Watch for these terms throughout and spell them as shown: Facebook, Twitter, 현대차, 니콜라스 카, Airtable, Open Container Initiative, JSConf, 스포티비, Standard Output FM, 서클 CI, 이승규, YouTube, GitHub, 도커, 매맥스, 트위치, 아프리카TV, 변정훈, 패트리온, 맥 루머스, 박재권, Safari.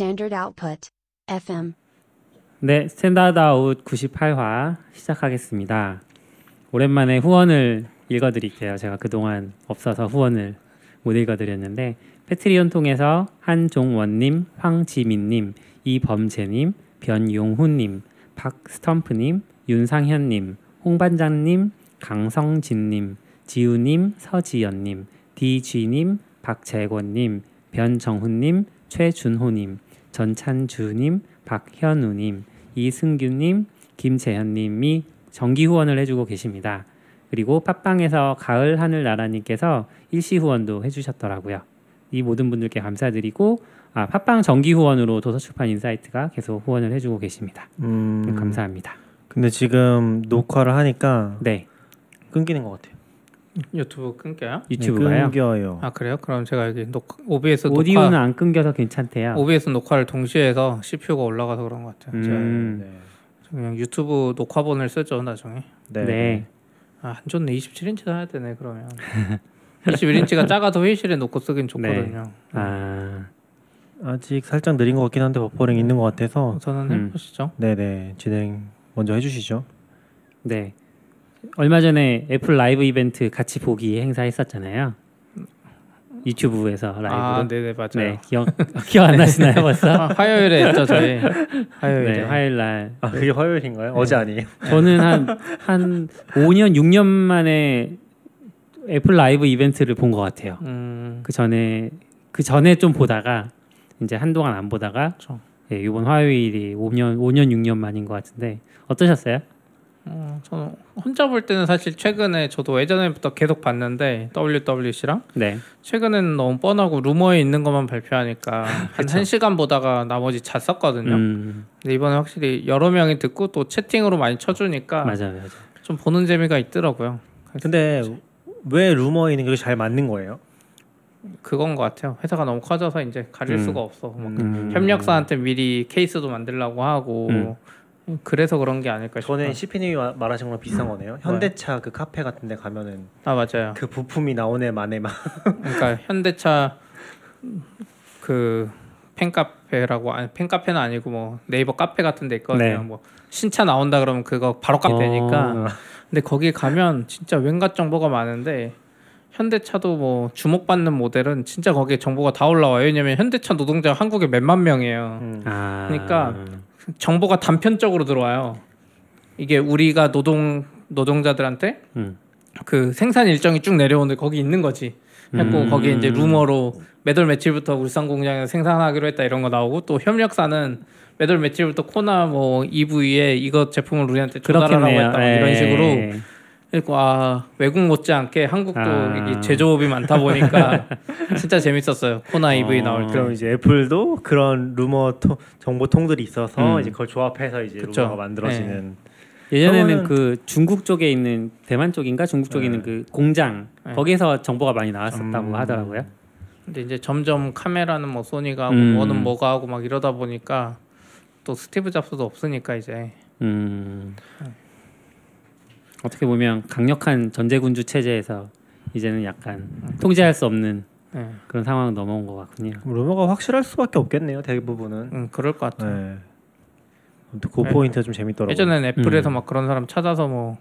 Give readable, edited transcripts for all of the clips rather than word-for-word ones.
Standard Output FM. 네, 스탠다드 아웃 98화 시작하겠습니다. 오랜만에 후원을 읽어드릴게요. 제가 그동안 없어서 후원을 못 읽어드렸는데, 패트리온 통해서 한종원님, 황지민님, 이범재님, 변용훈님, 박스텀프님, 윤상현님, 홍반장님, 강성진님, 지우님, 서지연님, 디지님, 박재권님, 변정훈님, 최준호님, 전찬주님, 박현우님, 이승규님, 김재현님이 정기 후원을 해주고 계십니다. 그리고 팟빵에서 가을 하늘나라님께서 일시 후원도 해주셨더라고요. 이 모든 분들께 감사드리고, 팟빵 정기 후원으로 도서출판 인사이트가 계속 후원을 해주고 계십니다. 감사합니다. 근데 지금 녹화를 하니까 네, 끊기는 것 같아요. 유튜브 끊겨요? 유튜브가요? 네, 끊겨요. 아, 그래요? 그럼 제가 여기 OBS 녹화, 오디오는 안 끊겨서 괜찮대요. OBS 녹화를 동시에 해서 CPU가 올라가서 그런 것 같아요. 제가 그냥 유튜브 녹화본을 쓰죠, 나중에. 네. 아, 한존네 27인치 사야 되네, 그러면. 21인치가 작아서 회의실에 놓고 쓰긴 좋거든요. 네. 아직 살짝 느린 것 같긴 한데 버퍼링 있는 것 같아서 우선은 해보시죠. 네네, 진행 먼저 해주시죠. 네, 얼마 전에 애플 라이브 이벤트 같이 보기 행사 했었잖아요. 유튜브에서 라이브로. 아, 네네, 맞아요. 네, 기억 안 나시나요? 벌써? 화요일에 했죠, 저희. 화요일에. 네, 화요일날. 아, 그게 화요일인가요? 네. 어제 아니에요? 저는 한 5년, 6년 만에 애플 라이브 이벤트를 본 것 같아요. 그 전에 좀 보다가 이제 한동안 안 보다가, 그렇죠. 예, 이번 화요일이 5년 6년 만인 것 같은데 어떠셨어요? 저는 혼자 볼 때는 사실 최근에, 저도 예전에부터 계속 봤는데 WWC랑 네, 최근에는 너무 뻔하고 루머에 있는 것만 발표하니까 한 1시간 보다가 나머지 잤었거든요. 근데 이번에 확실히 여러 명이 듣고 또 채팅으로 많이 쳐주니까 맞아요. 좀 보는 재미가 있더라고요. 근데 왜 루머에 있는 게 잘 맞는 거예요? 그건 것 같아요. 회사가 너무 커져서 이제 가릴 수가 없어. 협력사한테 미리 케이스도 만들려고 하고 그래서 그런 게 아닐까 싶어요. 전에 CP님이 말하신 거랑 비슷한 거네요. 현대차 그 카페 같은 데 가면은, 아, 맞아요, 그 부품이 나오네 마네만. 그러니까 현대차 그 팬카페라고, 아니 팬카페는 아니고 뭐 네이버 카페 같은 데 있거든요. 네. 뭐 신차 나온다 그러면 그거 바로 카페니까. 근데 거기 가면 진짜 웬갓 정보가 많은데, 현대차도 뭐 주목받는 모델은 진짜 거기에 정보가 다 올라와요. 왜냐면 현대차 노동자가 한국에 몇만 명이에요. 그러니까 정보가 단편적으로 들어와요. 이게 우리가 노동자들한테 그 생산 일정이 쭉 내려오는데 거기 있는 거지. 그래서 거기에 이제 루머로 매달 며칠부터 울산 공장에서 생산하기로 했다 이런 거 나오고, 또 협력사는 매달 며칠부터 코나 뭐 EV에 이거 제품을 우리한테 조달하라고 했다 이런 식으로. 그리고 아, 외국 못지않게 한국도 제조업이 많다 보니까 진짜 재밌었어요. 코나 EV 나올 때. 그럼 이제 애플도 그런 루머 정보통들이 있어서 이제 그걸 조합해서 이제 루머가 만들어지는. 네. 예전에는 그 중국 쪽에 있는, 대만 쪽인가 중국 쪽에 있는 그 공장, 거기에서 정보가 많이 나왔었다고 하더라고요. 근데 이제 점점 카메라는 뭐 소니가 하고 뭐는 뭐가 하고 막 이러다 보니까, 또 스티브 잡스도 없으니까 이제. 어떻게 보면 강력한 전제군주 체제에서 이제는 약간 통제할 수 없는 그런 상황 넘어온 것 같군요. 루머가 확실할 수밖에 없겠네요, 대부분은. 그럴 것 같아요. 네. 그 포인트가 좀 재밌더라고요. 예전엔 애플에서 막 그런 사람 찾아서 뭐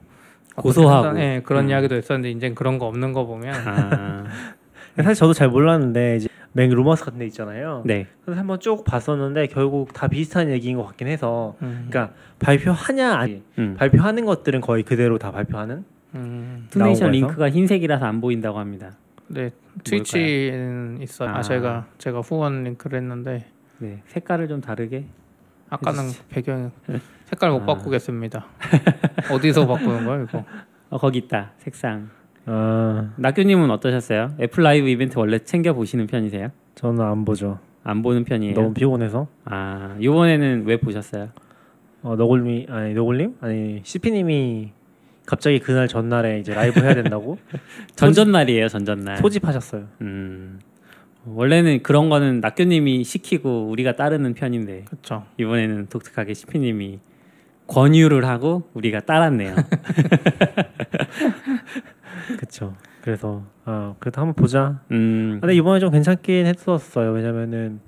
고소하고 그런 이야기도 했었는데, 이제는 그런 거 없는 거 보면. 사실 저도 잘 몰랐는데 이제 맥 루머스 같은 데 있잖아요. 네. 그래서 한번 쭉 봤었는데 결국 다 비슷한 얘기인 것 같긴 해서. 그러니까 발표하냐 아니 발표하는 것들은 거의 그대로 다 발표하는. 투네이션 링크가 흰색이라서 안 보인다고 합니다. 네, 트위치는 있어요. 제가 후원 링크를 했는데 네, 색깔을 좀 다르게. 아까는 해주시죠. 배경 색깔 못 바꾸겠습니다. 어디서 바꾸는 거야 이거? 거기 있다, 색상. 낙규님은 어떠셨어요? 애플 라이브 이벤트 원래 챙겨 보시는 편이세요? 저는 안 보죠. 안 보는 편이에요. 너무 피곤해서. 아, 이번에는 왜 보셨어요? CP님이 갑자기 그날 전날에 이제 라이브 해야 된다고? 전전날이에요, 전전날. 소집하셨어요. 원래는 그런 거는 낙규님이 시키고 우리가 따르는 편인데, 그쵸, 이번에는 독특하게 CP님이 권유를 하고 우리가 따랐네요. 그렇죠. 그래서 그래도 한번 보자. 근데 이번에 좀 괜찮긴 했었어요. 왜냐면은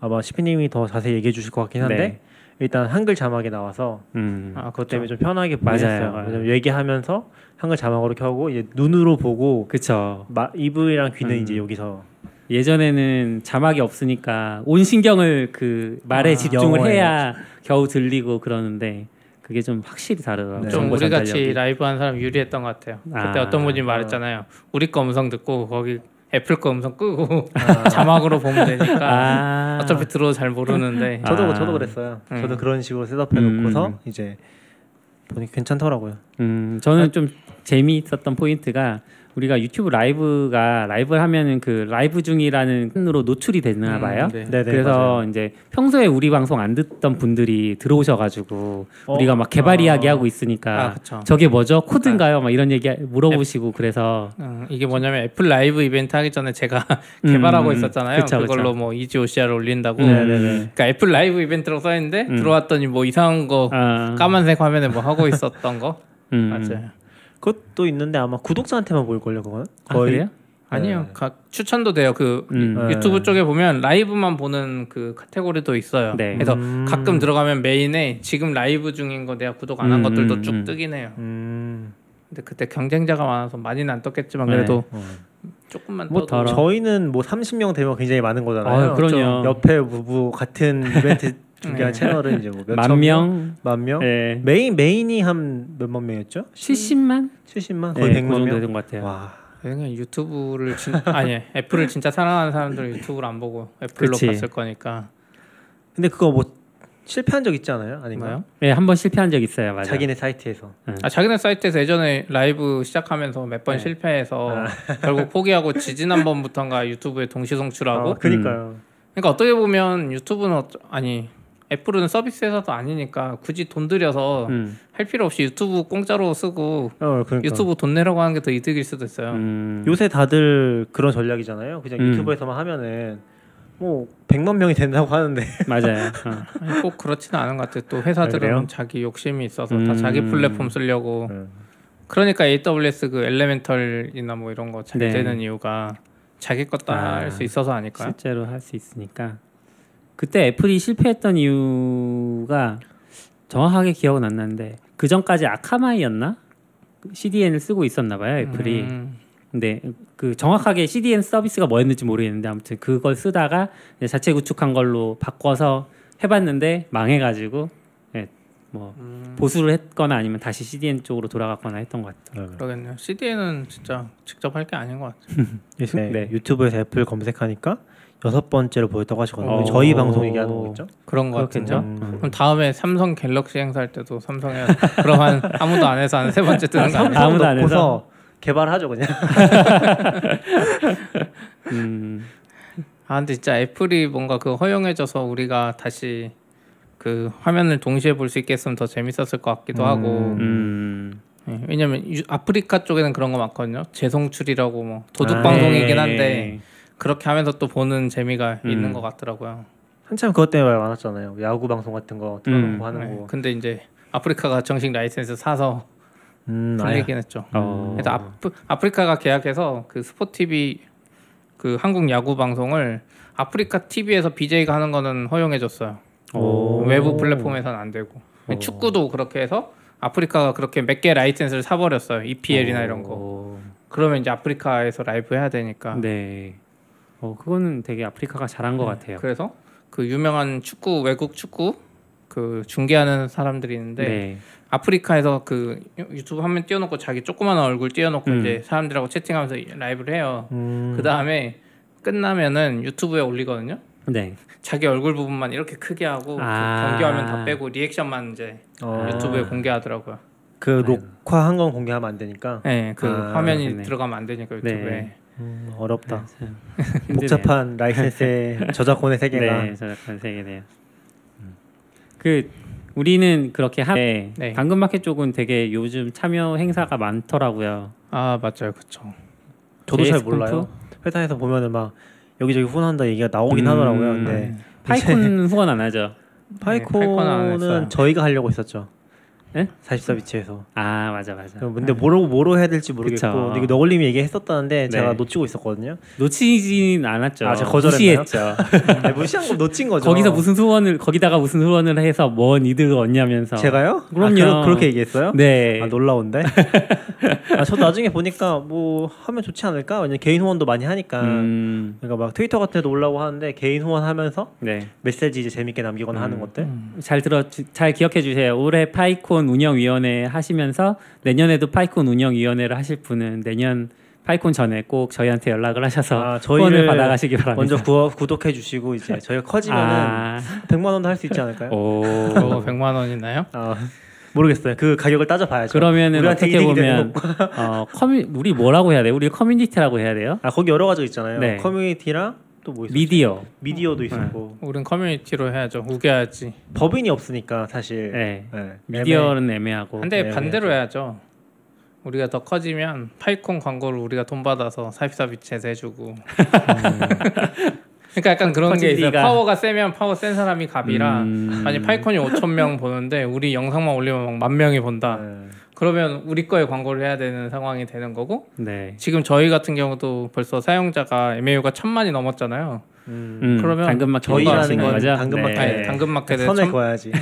아마 시피님이 더 자세히 얘기해 주실 것 같긴 한데 네. 일단 한글 자막이 나와서 그것 때문에 좀 편하게 보냈어요. 왜냐면 얘기하면서 한글 자막으로 켜고 이제 눈으로 보고 그쵸. 입이랑 귀는 이제 여기서 예전에는 자막이 없으니까 온 신경을 그 말에 집중을 해야 겨우 들리고 그러는데 그게 좀 확실히 다르더라고요. 네. 좀 우리 같이 라이브 한 사람 유리했던 것 같아요. 그때 어떤 분이 말했잖아요. 우리 거 음성 듣고 거기 애플 거 음성 끄고 자막으로 보면 되니까 어차피 들어도 잘 모르는데 저도 그랬어요. 저도 그런 식으로 셋업해 놓고서 이제 보니 괜찮더라고요. 저는 좀 재미있었던 포인트가 우리가 유튜브 라이브가 라이브를 하면은 그 라이브 중이라는 끈으로 노출이 되나 봐요. 네. 네네, 그래서 맞아요. 이제 평소에 우리 방송 안 듣던 분들이 들어오셔가지고 우리가 막 개발 이야기하고 있으니까 저게 뭐죠? 코드인가요? 막 이런 얘기 물어보시고 그래서 이게 뭐냐면 애플 라이브 이벤트 하기 전에 제가 개발하고 있었잖아요. 그쵸, 그걸로 뭐 이지 OCR 올린다고. 그러니까 애플 라이브 이벤트라고 써있는데 들어왔더니 뭐 이상한 거 까만색 화면에 뭐 하고 있었던 거. 맞아요. 그것도 있는데 아마 구독자한테만 보일걸요 그거는? 거의? 그래요? 아니요. 추천도 돼요. 그 유튜브 쪽에 보면 라이브만 보는 그 카테고리도 있어요. 네. 그래서 가끔 들어가면 메인에 지금 라이브 중인 거 내가 구독 안 한 것들도 쭉 뜨긴 해요. 근데 그때 경쟁자가 많아서 많이는 안 떴겠지만 그래도 조금만 뭐 떠도 저희는 뭐 30명 되면 굉장히 많은 거잖아요. 그럼요. 옆에 뭐 같은 이벤트 중간 채널은 이제 뭐 만 명? 네. 메인이 한 몇만 명이었죠? 70만? 70만? 거의 100만 명 되는 것 같아요. 와. 그냥 유튜브를 애플을 진짜 사랑하는 사람들은 유튜브를 안 보고 애플로 갔을 거니까. 근데 그거 뭐 실패한 적 있지 않아요? 아닌가요? 네, 한번 실패한 적 있어요. 맞아요. 자기네 사이트에서. 자기네 사이트에서 예전에 라이브 시작하면서 몇 번 실패해서 결국 포기하고 지지난번부터인가 유튜브에 동시 송출하고. 그러니까요. 그러니까 어떻게 보면 유튜브는 애플은 서비스 회사도 아니니까 굳이 돈 들여서 할 필요 없이 유튜브 공짜로 쓰고 그러니까. 유튜브 돈 내라고 하는 게 더 이득일 수도 있어요. 요새 다들 그런 전략이잖아요. 그냥 유튜브에서만 하면은 뭐 100만 명이 된다고 하는데 맞아요. 꼭 그렇지는 않은 것 같아요. 또 회사들은 자기 욕심이 있어서 다 자기 플랫폼 쓰려고 그러니까 AWS 그 엘레멘털이나 뭐 이런 거 잘 되는 이유가 자기 것도 할 수 있어서 아닐까요? 실제로 할 수 있으니까. 그때 애플이 실패했던 이유가 정확하게 기억은 안 나는데 그 전까지 아카마이였나? CDN을 쓰고 있었나 봐요 애플이. 근데 그 정확하게 CDN 서비스가 뭐였는지 모르겠는데 아무튼 그걸 쓰다가 자체 구축한 걸로 바꿔서 해봤는데 망해가지고 뭐 보수를 했거나 아니면 다시 CDN 쪽으로 돌아갔거나 했던 것 같아요. 그러겠네요. CDN은 진짜 직접 할 게 아닌 것 같아요. 네, 유튜브에서 애플 검색하니까 6번째로 보였다고 하시거든요. 저희 방송 얘기하는 거겠죠? 그런 거 같은데요. 그럼 다음에 삼성 갤럭시 행사할 때도 삼성에 그럼 아무도 안 해서 한 3번째 뜨는 거 아니에요? 아무도 안 해서 개발하죠 그냥. 근데 진짜 애플이 뭔가 그 허용해져서 우리가 다시 그 화면을 동시에 볼 수 있게 했으면 더 재밌었을 것 같기도 하고. 네, 왜냐면 아프리카 쪽에는 그런 거 많거든요. 재송출이라고 뭐 도둑 방송이긴 한데. 그렇게 하면서 또 보는 재미가 있는 것 같더라고요. 한참 그것 때문에 말 많았잖아요. 야구 방송 같은 거 틀어놓고 하는 거. 근데 이제 아프리카가 정식 라이센스 사서 돌리긴 했죠. 그래서 아프리카가 계약해서 그 스포티비 그 한국 야구 방송을 아프리카 TV에서 BJ가 하는 거는 허용해줬어요. 외부 플랫폼에서는 안 되고. 축구도 그렇게 해서 아프리카가 그렇게 몇 개 라이센스를 사버렸어요. EPL이나 이런 거. 그러면 이제 아프리카에서 라이브 해야 되니까. 네. 그거는 되게 아프리카가 잘한 것 같아요. 그래서 그 유명한 축구 외국 축구 그 중계하는 사람들이 있는데 아프리카에서 그 유튜브 화면 띄워놓고 자기 조그마한 얼굴 띄워놓고 이제 사람들하고 채팅하면서 라이브를 해요. 그 다음에 끝나면은 유튜브에 올리거든요. 네. 자기 얼굴 부분만 이렇게 크게 하고 그 경기 화면 다 빼고 리액션만 이제 유튜브에 공개하더라고요. 그 녹화한 건 공개하면 안 되니까. 네, 그 화면이 들어가면 안 되니까 유튜브에. 어렵다. 복잡한 라이센스의 저작권의 세계가. 네, 저작권 세계네요. 그 우리는 그렇게 하는데 당근마켓 쪽은 되게 요즘 참여 행사가 많더라고요. 맞죠, 그렇죠. 저도 잘 몰라요. 회사에서 보면은 막 여기저기 후원한다 얘기가 나오긴 하더라고요. 근데 파이콘 후원 안 하죠? 파이콘은 저희가 하려고 했었죠. 네? 44비치에서. 아 맞아 맞아. 근데 뭐로 해야 될지 모르겠고. 이거 너걸님이 얘기했었다는데 네. 제가 놓치고 있었거든요. 놓치진 않았죠. 아 제가 거절했나요? 무시했죠. 아니, 무시한 거 놓친 거죠. 거기서 무슨 소원을 거기다가 무슨 소원을 해서 뭔 이득을 얻냐면서. 제가요? 그럼요. 아, 그렇게 얘기했어요? 네. 아 놀라운데. 아, 저도 나중에 보니까 뭐 하면 좋지 않을까? 왜냐면 개인 후원도 많이 하니까. 그러니까 막 트위터 같은 데도 올라오고 하는데 개인 후원하면서 네. 메시지 이제 재밌게 남기거나 하는 것들. 잘 기억해 주세요. 올해 파이콘 운영위원회 하시면서 내년에도 파이콘 운영위원회를 하실 분은 내년 파이콘 전에 꼭 저희한테 연락을 하셔서 후원을 받아가시기 바랍니다. 먼저 구독해 주시고 이제 저희가 커지면 100만 원도 할 수 있지 않을까요? 오, 100만 원이나요? 모르겠어요. 그 가격을 따져봐야죠. 그러면은 어떻게 보면 우리 뭐라고 해야 돼요? 우리 커뮤니티라고 해야 돼요? 아 거기 여러 가지 있잖아요. 네. 커뮤니티랑 또 뭐 있었죠? 미디어도 있었고. 우린 커뮤니티로 해야죠. 우겨야지. 법인이 없으니까 사실. 네. 네. 미디어는 애매하고. 근데 반대로 해야죠. 우리가 더 커지면 파이콘 광고를 우리가 돈 받아서 44비치에서 해주고. 그러니까 약간 그런 게 있어요. 파워가 세면 파워 센 사람이 갑이라. 아니 파이콘이 5,000명 보는데 우리 영상만 올리면 막 1만 명이 본다. 그러면 우리 거에 광고를 해야 되는 상황이 되는 거고. 네. 지금 저희 같은 경우도 벌써 사용자가 MAU가 1000만이 넘었잖아요. 그러면 당근마켓 저희라는 건 당근마켓 네. 당근마켓에 선을 그어야지.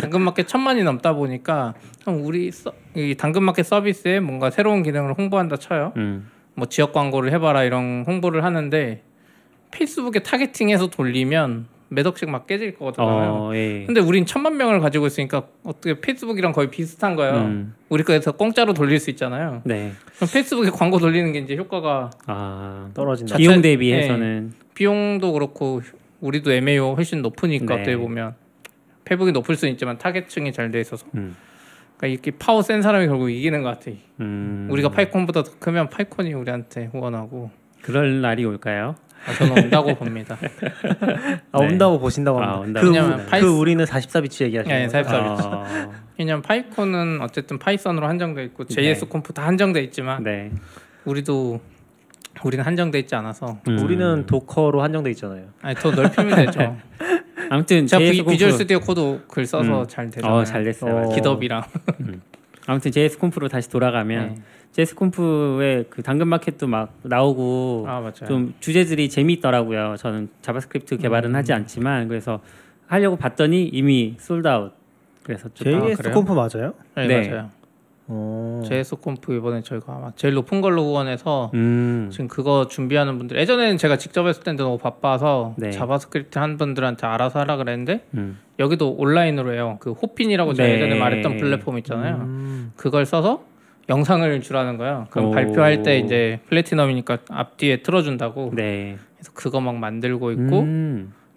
당근마켓 1000만이 넘다 보니까 우리 이 당근마켓 서비스에 뭔가 새로운 기능을 홍보한다 쳐요. 뭐 지역 광고를 해봐라 이런 홍보를 하는데 페이스북에 타겟팅해서 돌리면 몇 억씩 막 깨질 거거든요. 근데 우린 1000만 명을 가지고 있으니까 어떻게 페이스북이랑 거의 비슷한 거예요. 우리 거에서 공짜로 돌릴 수 있잖아요. 네. 그럼 페이스북에 광고 돌리는 게 이제 효과가 떨어진다. 비용 대비해서는 네. 비용도 그렇고 우리도 MAU 훨씬 높으니까 네. 어떻게 보면 페북이 높을 수는 있지만 타겟층이 잘 돼 있어서 그러니까 이렇게 파워 센 사람이 결국 이기는 것 같아. 우리가 파이콘보다 더 크면 파이콘이 우리한테 후원하고 그럴 날이 올까요? 저는 온다고 봅니다. 네. 온다고 보신다고 합니다. 온다고. 우리는 44비치 얘기하시는 네, 거예요? 44비치. 왜냐면 파이콘은 어쨌든 파이썬으로 한정돼 있고 네. JSconf 다 한정돼 있지만 네. 우리는 한정돼 있지 않아서 우리는 도커로 한정돼 있잖아요. 아니, 더 넓히면 되죠. 아무튼 제가 비주얼 스튜디오 코드 글 써서 잘 되잖아요. 잘 됐어요. 기덥이랑. 아무튼 JSconf로 다시 돌아가면 네. JSConf의 그 당근마켓도 막 나오고 좀 주제들이 재미있더라고요. 저는 자바스크립트 개발은 하지 않지만 그래서 하려고 봤더니 이미 솔드아웃. 그래서 JSConf 맞아요? 네, 네. 맞아요. JSConf 이번에 저희가 아마 제일 높은 걸로 후원해서 지금 그거 준비하는 분들 예전에는 제가 직접 했을 때도 너무 바빠서 네. 자바스크립트 한 분들한테 알아서 하라 그랬는데 여기도 온라인으로 해요. 그 호핀이라고 제가 네. 예전에 말했던 플랫폼 있잖아요. 그걸 써서 영상을 주라는 거예요. 그럼 발표할 때 이제 플래티넘이니까 앞뒤에 틀어준다고. 네. 그래서 그거 막 만들고 있고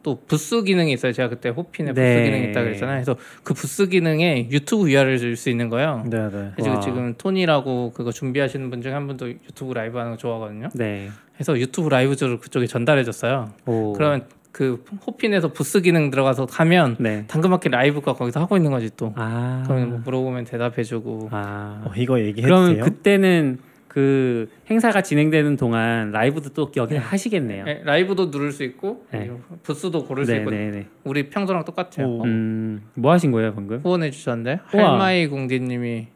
또 부스 기능이 있어요. 제가 그때 호핀에 네. 부스 기능이 있다고 그랬잖아요. 그래서 그 부스 기능에 유튜브 URL을 줄 수 있는 거예요. 네, 네. 그래서 지금 토니라고 그거 준비하시는 분 중에 한 분도 유튜브 라이브 하는 거 좋아하거든요. 네. 그래서 유튜브 라이브를 그쪽에 전달해줬어요. 그러면 그 호핀에서 부스 기능 들어가서 하면 네. 당근마켓 라이브가 거기서 하고 있는 거지 또. 그러면 뭐 물어보면 대답해주고. 이거 얘기해주세요. 그럼 그때는 그 행사가 진행되는 동안 라이브도 또 여기 네. 하시겠네요. 네, 라이브도 누를 수 있고 네. 부스도 고를 수 있고 네. 우리 평소랑 똑같아요. 뭐 하신 거예요 방금? 후원해 주셨는데 할마이 공디님이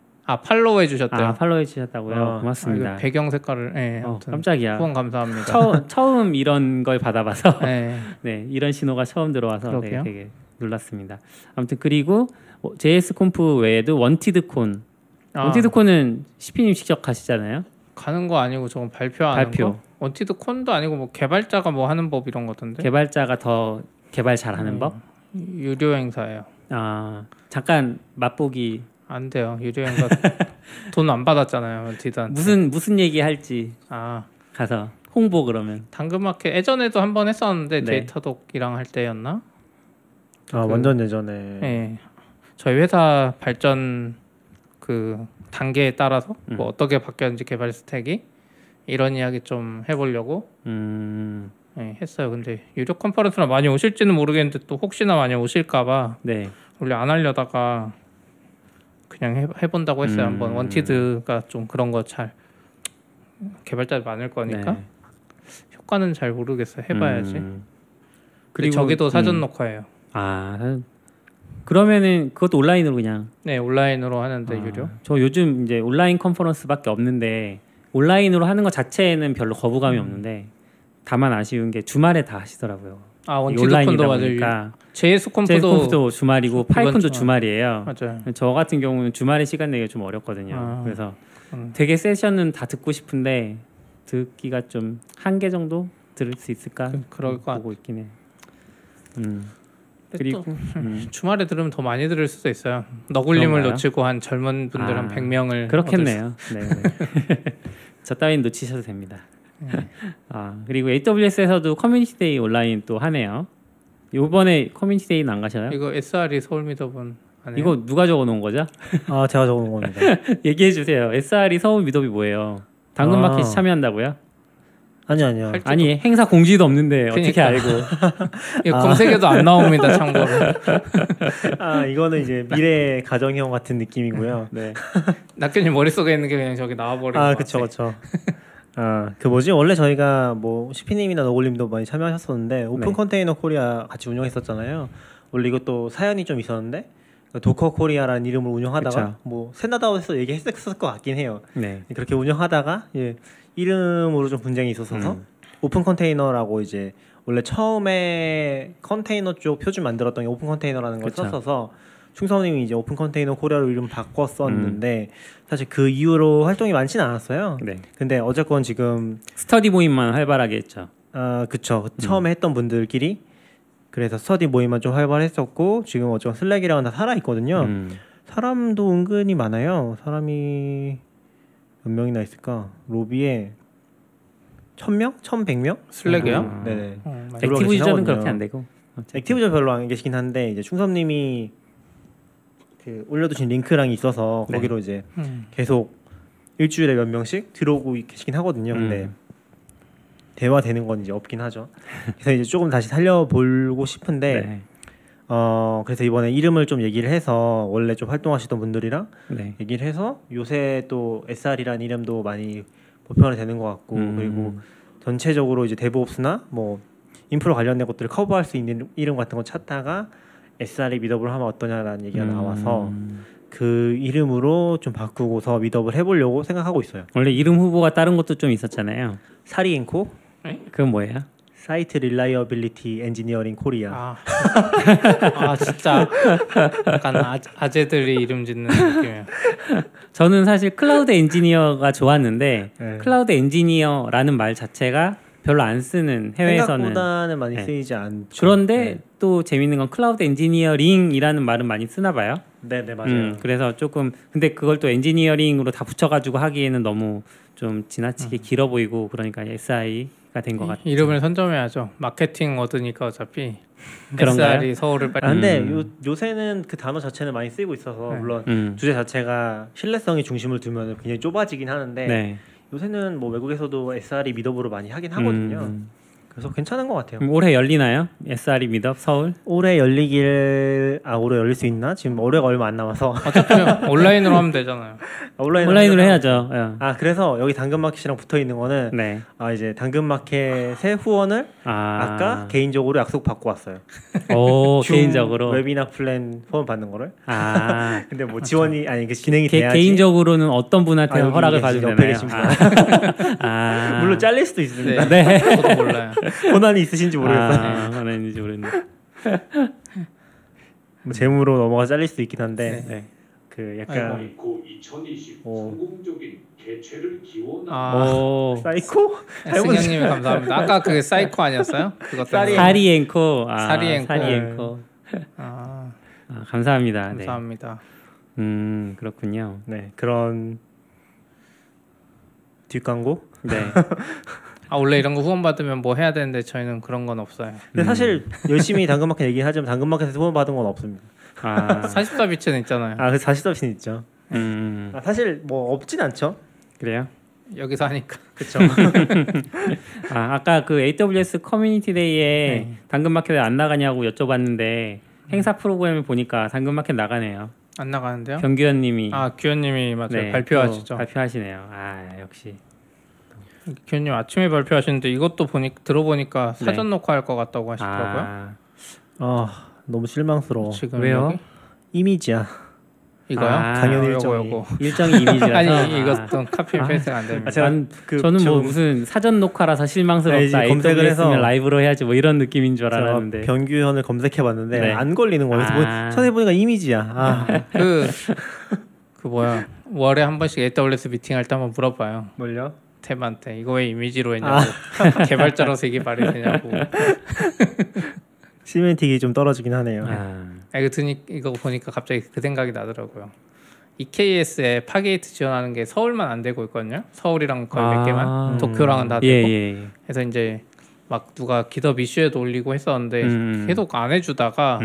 팔로우 해주셨대요. 팔로우 해주셨다고요. 고맙습니다. 배경 색깔을 깜짝이야. 후원 감사합니다. 처음 이런 걸 받아봐서 네, 이런 신호가 처음 들어와서 네, 되게 놀랐습니다. 아무튼 그리고 JSConf 외에도 원티드콘. 원티드콘은 시피님 직접 가시잖아요. 가는 거 아니고 저건 발표. 거? 원티드콘도 아니고 뭐 개발자가 뭐 하는 법 이런 거던데. 개발자가 더 개발 잘하는 법? 유료 행사예요. 잠깐 맛보기. 안 돼요. 유료 행사 돈 안 받았잖아요. 디단 무슨 얘기 할지 가서 홍보. 그러면 당근마켓 예전에도 한번 했었는데 네. 데이터독이랑 할 때였나? 완전 예전에. 네. 저희 회사 발전 그 단계에 따라서 뭐 어떻게 바뀌었는지 개발 스택이 이런 이야기 좀 해보려고 네, 했어요. 근데 유료 컨퍼런스나 많이 오실지는 모르겠는데 또 혹시나 많이 오실까봐 네. 원래 안 하려다가 그냥 해본다고 했어요. 한번 원티드가 좀 그런 거 잘 개발자 많을 거니까 네. 효과는 잘 모르겠어요. 해봐야지. 그리고 저기도 사전 녹화예요. 그러면은 그것도 온라인으로 그냥? 네, 온라인으로 하는데 유료. 저 요즘 이제 온라인 컨퍼런스밖에 없는데 온라인으로 하는 것 자체에는 별로 거부감이 없는데 다만 아쉬운 게 주말에 다 하시더라고요. 아, 온라인이다 보니까 JSConf도 주말이고 파이콘도 주말이에요. 맞아요. 저 같은 경우는 주말에 시간 내기가 좀 어렵거든요. 그래서 되게 세션은 다 듣고 싶은데 듣기가 좀 한 개 정도 들을 수 있을까? 그럴 것 보고 있긴 해. 그리고 주말에 들으면 더 많이 들을 수도 있어요. 너굴림을 놓치고 한 젊은 분들 한 100명을 그렇겠네요. 네. 저 따윈 놓치셔도 됩니다. 그리고 AWS에서도 커뮤니티데이 온라인 또 하네요. 이번에 커뮤니티데이는 안 가시나요? 이거 SRE 서울미더분 안 해요? 이거 누가 적어놓은 거죠? 아, 제가 적어놓은 겁니다. 얘기해 주세요. SRE 서울미더이 뭐예요? 당근마켓이 참여한다고요? 아니요. 아니 행사 공지도 없는데 그러니까. 어떻게 알고? 검색해도 안 나옵니다. 참고로. 이거는 이제 미래 가정형 같은 느낌이고요. 네. 낙균님 머릿속에 있는 게 그냥 저기 나와버리는 거 같아요. 그렇죠. 그 뭐지? 원래 저희가 뭐 시피님이나 너굴님도 많이 참여하셨었는데 오픈 컨테이너 코리아 같이 운영했었잖아요. 원래 이것도 사연이 좀 있었는데 도커 코리아라는 이름으로 운영하다가 그쵸. 뭐 샌다다우에서 얘기했었을 것 같긴 해요. 네. 그렇게 운영하다가 이름으로 좀 분쟁이 있어서 오픈 컨테이너라고 이제 원래 처음에 컨테이너 쪽 표준 만들었던 게 오픈 컨테이너라는 걸 그쵸. 썼어서 충성님이 이제 오픈 컨테이너 코리아로 이름 바꿨었는데 사실 그 이후로 활동이 많지는 않았어요. 네. 근데 어쨌건 지금 스터디 모임만 활발하게 했죠. 그쵸. 처음에 했던 분들끼리 그래서 스터디 모임만 좀 활발했었고 지금 어쨌건 슬랙이랑은 다 살아있거든요. 사람도 은근히 많아요. 사람이 몇 명이나 있을까? 로비에 1000명? 1100명? 슬랙이요? 네네. 액티브 유저는 그렇게 안 되고 액티브 유저 별로 안 계시긴 한데 이제 충섭님이 그 올려두신 링크랑 있어서 거기로 이제 계속 일주일에 몇 명씩 들어오고 계시긴 하거든요. 근데 대화되는 건 이제 없긴 하죠. 그래서 이제 조금 다시 살려보고 싶은데 그래서 이번에 이름을 좀 얘기를 해서 원래 좀 활동하시던 분들이랑 얘기를 해서 요새 또 SR이라는 이름도 많이 보편화 되는 것 같고 그리고 전체적으로 이제 DevOps나 뭐 인프라 관련된 것들을 커버할 수 있는 이름 같은 거 찾다가 SR이 미더블을 하면 어떠냐라는 얘기가 나와서 그 이름으로 좀 바꾸고서 미더블 해보려고 생각하고 있어요. 원래 이름 후보가 다른 것도 좀 있었잖아요. 사리앤코? 그건 뭐예요? 사이트 릴라이어빌리티 엔지니어링 코리아. 진짜 약간 아재들이 이름 짓는 느낌이에요. 저는 사실 클라우드 엔지니어가 좋았는데 클라우드 엔지니어라는 말 자체가 별로 안 쓰는 해외에서는 생각보다는 많이 쓰이지 않죠. 그런데 또 재밌는 건 클라우드 엔지니어링이라는 말은 많이 쓰나 봐요. 네 맞아요. 그래서 조금 근데 그걸 또 엔지니어링으로 다 붙여가지고 하기에는 너무 좀 지나치게 길어 보이고 그러니까 SI가 된 것 같아요. 이름을 선점해야죠. 마케팅 워드니까 어차피 SR이 서울을 빨리. 근데 요새는 그 단어 자체는 많이 쓰이고 있어서 물론 주제 자체가 신뢰성이 중심을 두면 굉장히 좁아지긴 하는데 요새는 뭐 외국에서도 SRE 미더블로 많이 하긴 하거든요. 그래서 괜찮은 것 같아요. 올해 열리나요? SRE 미더블 서울? 올해 열릴 수 있나? 지금 올해가 얼마 안 남아서 어차피 온라인으로 하면 되잖아요. 온라인으로 해야죠. 그래서 여기 당근마켓이랑 붙어있는 거는 이제 당근마켓의 후원을 아까 개인적으로 약속받고 왔어요. 개인적으로? 웹이나 플랜 후원 받는 거를 근데 뭐 지원이 진행이 돼야지 개인적으로는 어떤 분한테 허락을 받으면 되나요? 물론 잘릴 수도 있습니다. 저도 몰라요. 고난이 있으신지 모르겠어요. 고난인지 모르겠네요. 뭐 재무로 넘어가 잘릴 수도 있긴 한데 그 약간 사이코 2020 성공적인 개최를 기원하는 사이코? 승현님 감사합니다. 아까 그게 사이코 아니었어요? 그것 때문에 사리앤코. 감사합니다. 그렇군요. 그런 뒷광고? 원래 이런 거 후원 받으면 뭐 해야 되는데 저희는 그런 건 없어요. 근데 사실 열심히 당근마켓 얘기하자면 당근마켓에서 후원 받은 건 없습니다. 44비치는 있잖아요. 그 44비치는 있죠. 사실 뭐 없진 않죠. 그래요? 여기서 하니까. 그렇죠. 아까 그 AWS 커뮤니티 데이에 당근마켓에 안 나가냐고 여쭤봤는데 행사 프로그램을 보니까 당근마켓 나가네요. 안 나가는데요? 경규현님이. 규현님이 맞아요. 발표하시죠. 발표하시네요. 역시. 기현님 아침에 발표하시는데 이것도 들어보니까 사전 녹화할 것 같다고 하시더라고요. 너무 실망스러워. 지금 왜요? 여기? 이미지야. 이거요? 당연히 일정이 이미지라서. 아니 이것도 카피 페이스가 안 됩니다. 저는 뭐 무슨 사전 녹화라서 실망스럽다. 아니, 검색을 해서 라이브로 해야지 뭐 이런 느낌인 줄 알았는데. 변규현을 검색해봤는데 안 걸리는 거예요. 그래서 뭐 찾아보니까 이미지야. 그 뭐야 월에 한 번씩 AWS 미팅할 때 한번 물어봐요. 뭘요? 템한테 이거 왜 이미지로 했냐고. 개발자로서 이게 말이 되냐고. 시멘틱이 좀 떨어지긴 하네요. 이거 보니까 갑자기 그 생각이 나더라고요. EKS에 파게이트 지원하는 게 서울만 안 되고 있거든요. 서울이랑 거의 몇 개만, 도쿄랑은 다 되고. 그래서 이제 막 누가 GitHub 이슈에도 올리고 했었는데 계속 안 해주다가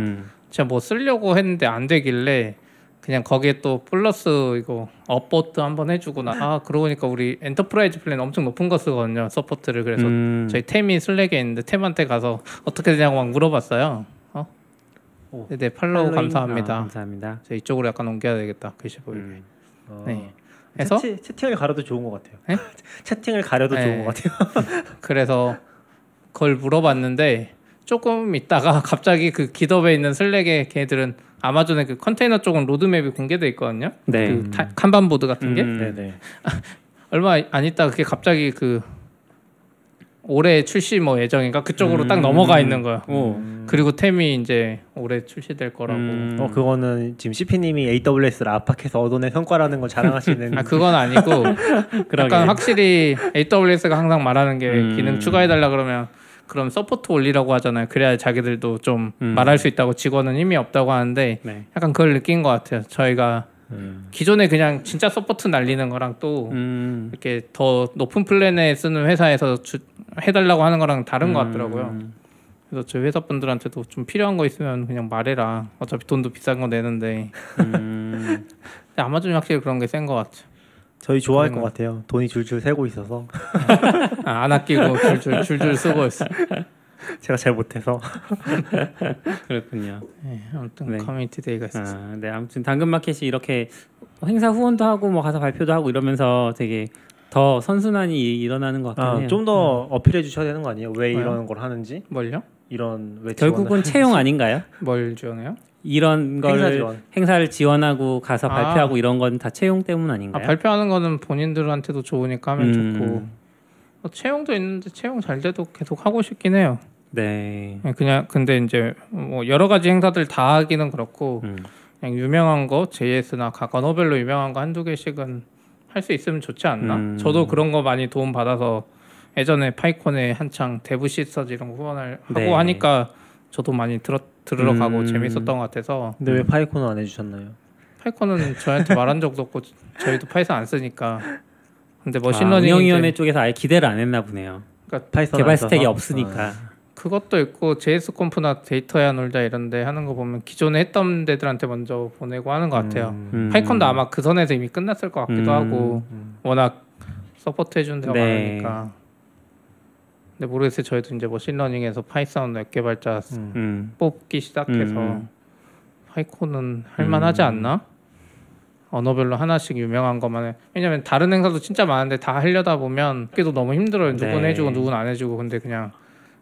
제가 뭐 쓰려고 했는데 안 되길래 그냥 거기에 또 플러스 이거 업보트 한번 해주구나. 그러고 보니까 우리 엔터프라이즈 플랜 엄청 높은 거 쓰거든요, 서포트를. 그래서 저희 템이 슬랙에 있는데 템한테 가서 어떻게 되냐고 막 물어봤어요. 네, 팔로우 감사합니다. 감사합니다. 저 이쪽으로 약간 옮겨야 되겠다, 글씨 보이게. 네. 그래서 채팅을 가려도 좋은 것 같아요. 네? 채팅을 가려도 좋은 것 같아요. 그래서 그걸 물어봤는데 조금 있다가 갑자기 그 GitHub에 있는 슬랙에 걔들은 아마존의 그 컨테이너 쪽은 로드맵이 공개돼 있거든요. 네. 그 칸반 보드 같은 게. 네네. 얼마 안 있다 그게 갑자기 그 올해 출시 뭐 예정인가 그쪽으로 딱 넘어가 있는 거야. 그리고 템이 이제 올해 출시될 거라고. 그거는 지금 CP님이 AWS를 압박해서 얻어낸 성과라는 걸 자랑하시는. 그건 아니고 약간 확실히 AWS가 항상 말하는 게 기능 추가해달라 그러면 그럼 서포트 올리라고 하잖아요. 그래야 자기들도 좀 말할 수 있다고, 직원은 힘이 없다고 하는데 약간 그걸 느낀 것 같아요. 저희가 기존에 그냥 진짜 서포트 날리는 거랑 또 이렇게 더 높은 플랜에 쓰는 회사에서 해달라고 하는 거랑 다른 것 같더라고요. 그래서 저희 회사 분들한테도 좀 필요한 거 있으면 그냥 말해라. 어차피 돈도 비싼 거 내는데. 아마존이 확실히 그런 게 센 것 같아요. 저희 좋아할 것 같아요. 돈이 줄줄 새고 있어서. 안 아끼고 줄줄 쓰고 있어요. 제가 잘 못해서. 그렇군요. 아무튼 커뮤니티 데이가 있었어요. 아무튼 당근마켓이 이렇게 행사 후원도 하고 뭐 가서 발표도 하고 이러면서 되게 더 선순환이 일어나는 것 같긴 해요. 좀 더 어필해 주셔야 되는 거 아니에요? 왜 이런 걸 하는지? 뭘요? 이런 왜 결국은 채용 아닌가요? 뭘 지원해요? 이런 걸 행사를 지원하고 가서 발표하고 이런 건 다 채용 때문 아닌가요? 발표하는 거는 본인들한테도 좋으니까 하면 좋고 채용도 있는데 채용 잘 돼도 계속 하고 싶긴 해요. 네. 그냥 근데 이제 뭐 여러 가지 행사들 다 하기는 그렇고 그냥 유명한 거 JS나 각 언어별로 유명한 거 한두 개씩은 할 수 있으면 좋지 않나? 저도 그런 거 많이 도움 받아서 예전에 파이콘에 한창 대부 시스터즈 이런 거 후원을 하고 하니까 저도 많이 들으러 가고 재밌었던 것 같아서. 근데 왜 파이콘은 안 해주셨나요? 파이콘은 저한테 말한 적도 없고 저희도 파이썬 안 쓰니까. 근데 머신러닝 운영위원회 쪽에서 아예 기대를 안 했나 보네요. 그러니까 파이썬 개발 스택이 없으니까. 그것도 있고 JSConf나 데이터야 놀자 이런데 하는 거 보면 기존에 했던 데들한테 먼저 보내고 하는 것 같아요. 파이콘도 아마 그 선에서 이미 끝났을 것 같기도 하고 워낙 서포트 해준 데가 많으니까. 근데 모르겠어요. 저희도 이제 머신러닝에서 파이썬 웹 개발자 뽑기 시작해서 파이콘은 할만하지 않나? 언어별로 하나씩 유명한 것만 해. 왜냐면 다른 행사도 진짜 많은데 다 하려다 보면 그게 너무 힘들어요. 누군 해주고 누군 안 해주고. 근데 그냥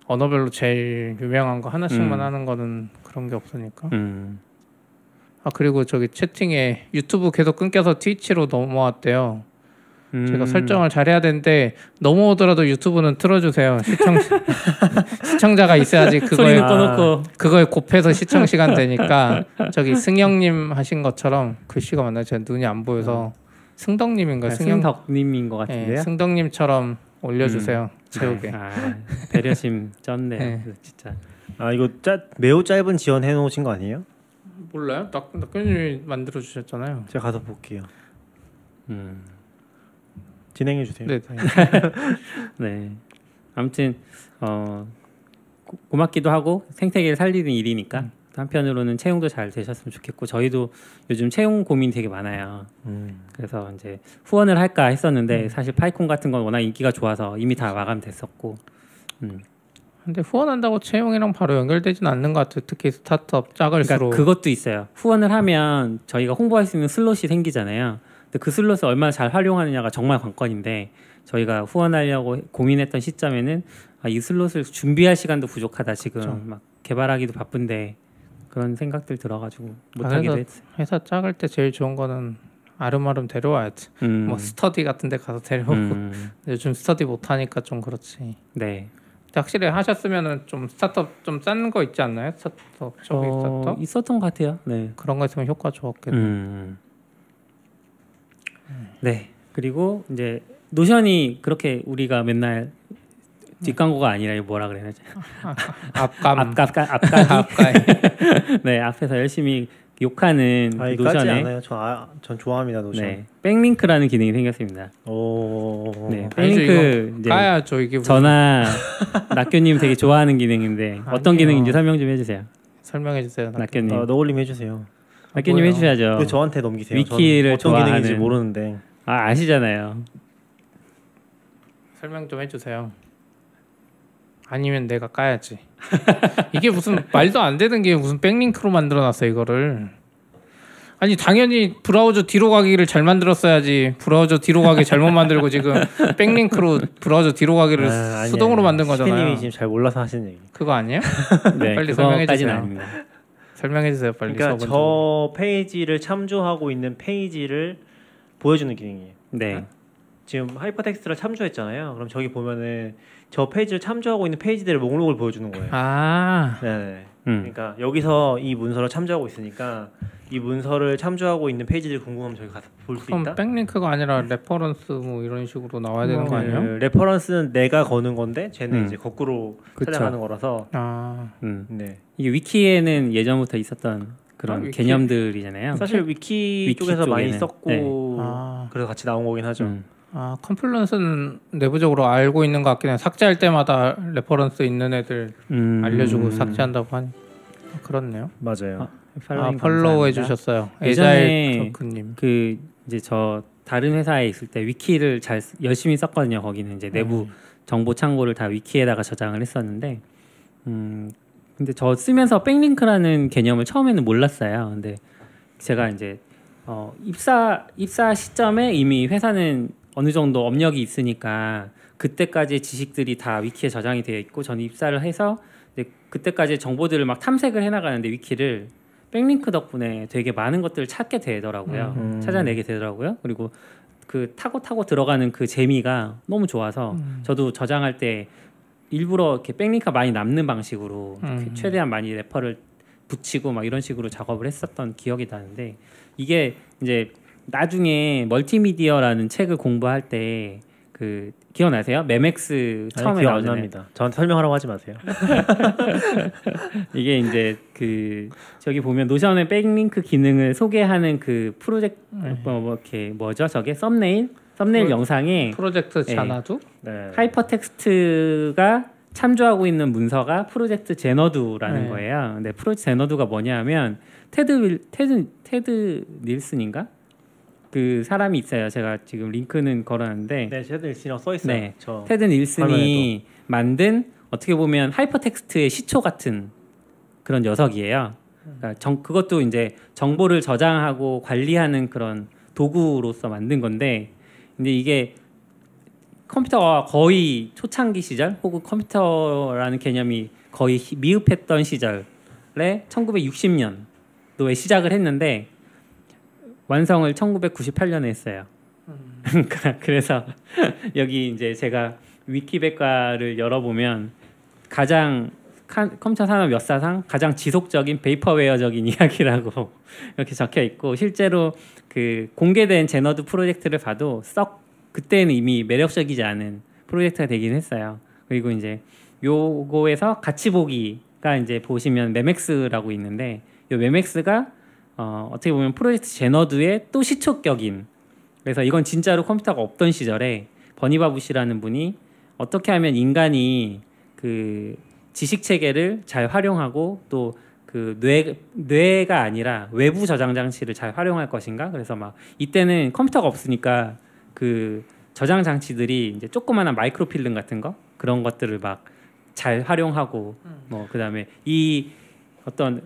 언어별로 제일 유명한 거 하나씩만 하는 거는 그런 게 없으니까. 그리고 저기 채팅에 유튜브 계속 끊겨서 트위치로 넘어왔대요. 제가 설정을 잘해야 되는데 넘어오더라도 유튜브는 틀어주세요. 시청자가 있어야지 그거에 그거에 곱해서 시청 시간 되니까. 저기 승영님 하신 것처럼 글씨가 맞나요? 제가 눈이 안 보여서 승덕님인가 승덕님인 것 같은데요. 승덕님처럼 올려주세요. 채우게. 배려심 쩐네. 진짜. 이거 매우 짧은 지원 해놓으신 거 아니에요? 몰라요. 낙근님이 만들어 주셨잖아요. 제가 가서 볼게요. 진행해 주세요. 네. 네. 아무튼 고맙기도 하고 생태계를 살리는 일이니까 한편으로는 채용도 잘 되셨으면 좋겠고. 저희도 요즘 채용 고민 되게 많아요. 그래서 이제 후원을 할까 했었는데 사실 파이콘 같은 건 워낙 인기가 좋아서 이미 다 마감됐었고. 근데 후원한다고 채용이랑 바로 연결되진 않는 것 같아요. 특히 스타트업 작을수록. 그러니까 그것도 있어요. 후원을 하면 저희가 홍보할 수 있는 슬롯이 생기잖아요. 그 슬롯을 얼마나 잘 활용하느냐가 정말 관건인데 저희가 후원하려고 고민했던 시점에는 이 슬롯을 준비할 시간도 부족하다. 지금 막 개발하기도 바쁜데 그런 생각들 들어가지고 못하기도 했지. 회사 짝을 때 제일 좋은 거는 아름아름 데려와야지. 뭐 스터디 같은 데 가서 데려오고. 요즘 스터디 못하니까 좀 그렇지. 네. 확실히 하셨으면은 좀 스타트업 좀 짠 거 있지 않나요? 스타트업 저기 스타트업 있었던 것 같아요. 네. 그런 거 있으면 효과 좋았겠네요. 네. 그리고 이제 노션이 그렇게 우리가 맨날 뒷광고가 아니라 뭐라 그래야 되지? 앞가기. 네, 앞에서 열심히 욕하는 노션에. 않아요. 전 좋아합니다, 노션. 네, 백링크라는 기능이 생겼습니다. 오. 네, 백링크 이제 까야죠, 이게 무슨. 전화 낙교님 되게 좋아하는 기능인데 어떤 기능인지 설명 좀 해주세요. 설명해 주세요, 낙교님. 너울림 해주세요. 낙교님 해주셔야죠. 그 저한테 넘기세요. 위키를 어떤 좋아하는 기능인지 모르는데. 아, 아시잖아요. 설명 좀 해주세요. 아니면 내가 까야지. 이게 무슨 말도 안 되는 게 무슨 백링크로 만들어놨어 이거를. 아니 당연히 브라우저 뒤로 가기를 잘 만들었어야지. 브라우저 뒤로 가기 잘못 만들고 지금 백링크로 브라우저 뒤로 가기를 수동으로 만든 거잖아요. 시피님이 지금 잘 몰라서 하시는 얘기. 그거 아니에요? 네, 빨리 설명해 주세요. 설명해 주세요 빨리. 그러니까 저 페이지를 참조하고 있는 페이지를 보여주는 기능이에요. 네. 지금 하이퍼텍스트를 참조했잖아요. 그럼 저기 보면은 저 페이지를 참조하고 있는 페이지들의 목록을 보여주는 거예요. 아, 네. 그러니까 여기서 이 문서를 참조하고 있으니까 이 문서를 참조하고 있는 페이지들 궁금하면 저기 가서 볼 수 있다. 그럼 백링크가 아니라 레퍼런스 뭐 이런 식으로 나와야 되는 거 아니에요? 네. 레퍼런스는 내가 거는 건데 쟤는 이제 거꾸로 찾아가는 거라서. 아, 네. 이게 위키에는 예전부터 있었던 그런 위키? 개념들이잖아요. 사실 위키 쪽에서 많이 썼고 네. 아. 그래서 같이 나온 거긴 하죠. 아, 컴플런스는 내부적으로 알고 있는 것 같긴 해요. 삭제할 때마다 레퍼런스 있는 애들 알려주고 삭제한다고 하니. 아, 그렇네요. 맞아요. 아, 팔로우 해주셨어요. 예전에 그 이제 저 다른 회사에 있을 때 위키를 잘 열심히 썼거든요. 거기는 이제 내부 정보 창고를 다 위키에다가 저장을 했었는데, 근데 저 쓰면서 백링크라는 개념을 처음에는 몰랐어요. 근데 제가 이제 입사 시점에 이미 회사는 어느 정도 업력이 있으니까 그때까지의 지식들이 다 위키에 저장이 되어 있고, 저는 입사를 해서 이제 그때까지의 정보들을 막 탐색을 해나가는데 위키를 백링크 덕분에 되게 많은 것들을 찾게 되더라고요. 찾아내게 되더라고요. 그리고 그 타고 들어가는 그 재미가 너무 좋아서 저도 저장할 때 일부러 이렇게 백링크가 많이 남는 방식으로 최대한 많이 레퍼를 붙이고 막 이런 식으로 작업을 했었던 기억이 나는데, 이게 이제 나중에 멀티미디어라는 책을 공부할 때 그 기억나세요? 매맥스 처음에 기억 나오잖아요. 안 납니다. 저한테 설명하라고 하지 마세요. 이게 이제 그 저기 보면 노션의 백링크 기능을 소개하는 그 프로젝트 뭐 이렇게 뭐죠? 저게 썸네일 영상에 프로젝트 자나두? 네. 하이퍼텍스트가 참조하고 있는 문서가 프로젝트 제너두라는 거예요. 근데 프로젝트 제너두가 뭐냐면 테드 닐슨인가? 그 사람이 있어요. 제가 지금 링크는 걸어놨는데 네, 테드 닐슨이라고 써 있어요. 네, 테드 닐슨이 만든 어떻게 보면 하이퍼텍스트의 시초 같은 그런 녀석이에요. 그러니까 그것도 이제 정보를 저장하고 관리하는 그런 도구로서 만든 건데, 근데 이게 컴퓨터가 거의 초창기 시절 혹은 컴퓨터라는 개념이 거의 미흡했던 시절에 1960년도에 시작을 했는데 완성을 1998년에 했어요. 그래서 여기 이제 제가 위키백과를 열어보면 가장 컴퓨터 산업 역사상 가장 지속적인 베이퍼웨어적인 이야기라고 이렇게 적혀있고, 실제로 그 공개된 제너두 프로젝트를 봐도 썩 그때는 이미 매력적이지 않은 프로젝트가 되긴 했어요. 그리고 이제 요거에서 같이 보기가 이제 보시면 매맥스라고 있는데, 요 매맥스가 어떻게 보면 프로젝트 제너두의 또 시초격인, 그래서 이건 진짜로 컴퓨터가 없던 시절에 버니바부시라는 분이 어떻게 하면 인간이 그 지식체계를 잘 활용하고 또 그 뇌가 아니라 외부 저장 장치를 잘 활용할 것인가. 그래서 막 이때는 컴퓨터가 없으니까 그 저장 장치들이 이제 조그마한 마이크로 필름 같은 거 그런 것들을 막 잘 활용하고 뭐 그다음에 이 어떤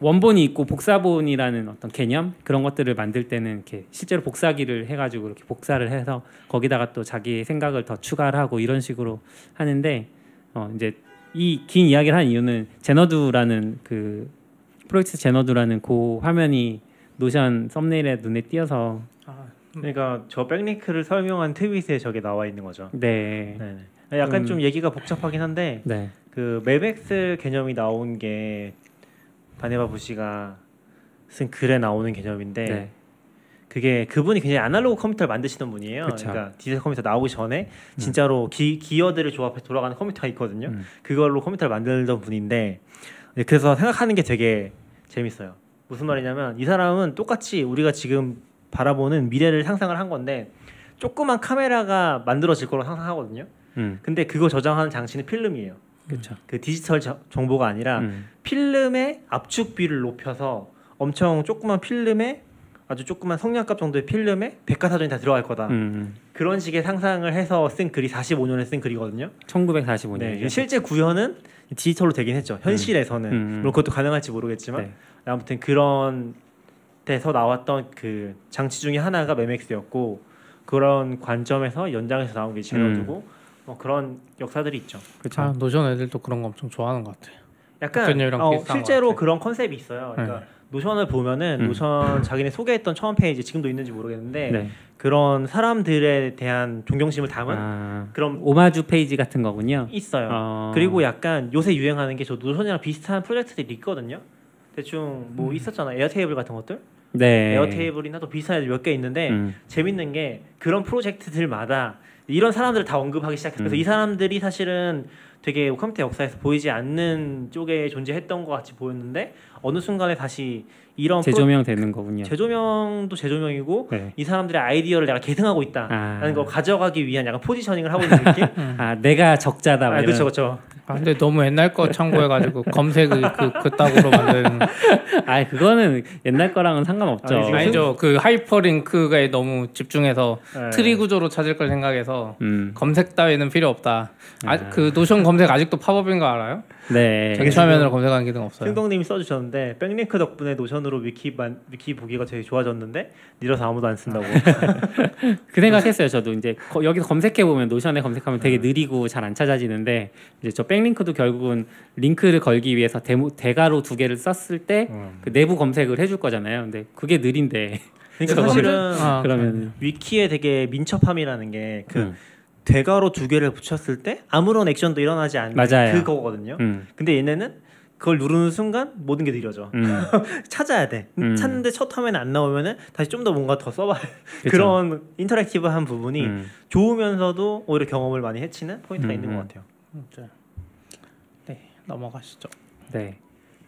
원본이 있고 복사본이라는 어떤 개념 그런 것들을 만들 때는 이렇게 실제로 복사기를 해가지고 이렇게 복사를 해서 거기다가 또 자기 생각을 더 추가를 하고 이런 식으로 하는데, 이제 이 긴 이야기를 한 이유는 제너두라는 그 프로젝트 제너드라는 그 화면이 노션 썸네일에 눈에 띄어서 그러니까 저 백링크를 설명한 트윗에 저게 나와 있는 거죠. 네. 네네. 약간 좀 얘기가 복잡하긴 한데 네. 그 맵엑셀 개념이 나온 게 바네바 부시가 쓴 글에 나오는 개념인데 네. 그게 그분이 굉장히 아날로그 컴퓨터를 만드시던 분이에요. 그쵸. 그러니까 디지털 컴퓨터 나오기 전에 진짜로 기어들을 조합해서 돌아가는 컴퓨터가 있거든요. 그걸로 컴퓨터를 만들던 분인데 그래서 생각하는 게 되게 재밌어요. 무슨 말이냐면 이 사람은 똑같이 우리가 지금 바라보는 미래를 상상을 한 건데 조그만 카메라가 만들어질 거로 상상하거든요. 근데 그거 저장하는 장치는 필름이에요. 그쵸. 그 디지털 정보가 아니라 필름의 압축비를 높여서 엄청 조그만 필름에 아주 조그만 성냥갑 정도의 필름에 백과사전이 다 들어갈 거다. 그런 식의 상상을 해서 쓴 글이 45년에 쓴 글이거든요. 1945년. 네, 실제 구현은 디지털로 되긴 했죠. 현실에서는. 물론 그것도 가능할지 모르겠지만 네. 아무튼 그런 데서 나왔던 그 장치 중에 하나가 맵엑스였고 그런 관점에서 연장해서 나온 게 제너드고 뭐 그런 역사들이 있죠. 그렇죠. 아, 노션 애들도 그런 거 엄청 좋아하는 것 같아요. 약간 실제로 그런 컨셉이 있어요. 그러니까 노션을 보면은 노션 자기네 소개했던 처음 페이지 지금도 있는지 모르겠는데 네. 그런 사람들에 대한 존경심을 담은 그런 오마주 페이지 같은 거군요. 있어요. 그리고 약간 요새 유행하는 게 저 노션이랑 비슷한 프로젝트들이 있거든요. 대충 뭐 있었잖아. 에어테이블 같은 것들. 네. 에어테이블이나 또 비슷한 애들 몇 개 있는데 재밌는 게 그런 프로젝트들마다 이런 사람들을 다 언급하기 시작해서 이 사람들이 사실은 되게 컴퓨터 역사에서 보이지 않는 쪽에 존재했던 것 같이 보였는데 어느 순간에 다시 이런 재조명되는 거군요. 재조명도 재조명이고 네. 이 사람들의 아이디어를 내가 계승하고 있다라는 걸 가져가기 위한 약간 포지셔닝을 하고 있는 느낌? 아 내가 적자다. 아, 그렇죠, 그렇죠. 아, 근데 너무 옛날 거 참고해가지고 검색을 그따구로 만드는. 아 그거는 옛날 거랑은 상관없죠. 아니죠. 그 하이퍼링크가 너무 집중해서 네. 트리 구조로 찾을 걸 생각해서 검색 따위는 필요 없다. 아, 그 노션 검색 아직도 팝업인 거 알아요? 네. 전체화면으로 검색하는 기능 없어요. 승동님이 써주셨는데 백링크 덕분에 노션으로 위키 보기가 되게 좋아졌는데 늘어서 아무도 안 쓴다고. 그 생각했어요. 저도 이제 여기서 검색해 보면 노션에 검색하면 되게 느리고 잘 안 찾아지는데 이제 저 백링크도 결국은 링크를 걸기 위해서 대가로 두 개를 썼을 때 그 내부 검색을 해줄 거잖아요. 근데 그게 느린데. 그러니까 사실은 그러면 위키에 되게 민첩함이라는 게 그. 대가로 두 개를 붙였을 때 아무런 액션도 일어나지 않는 맞아요. 그거거든요. 근데 얘네는 그걸 누르는 순간 모든 게 느려져. 찾아야 돼. 찾는데 첫 화면에 안 나오면은 다시 좀 더 뭔가 더 써봐야 돼. 그런 인터랙티브한 부분이 좋으면서도 오히려 경험을 많이 해치는 포인트가 있는 것 같아요. 네, 넘어가시죠. 네.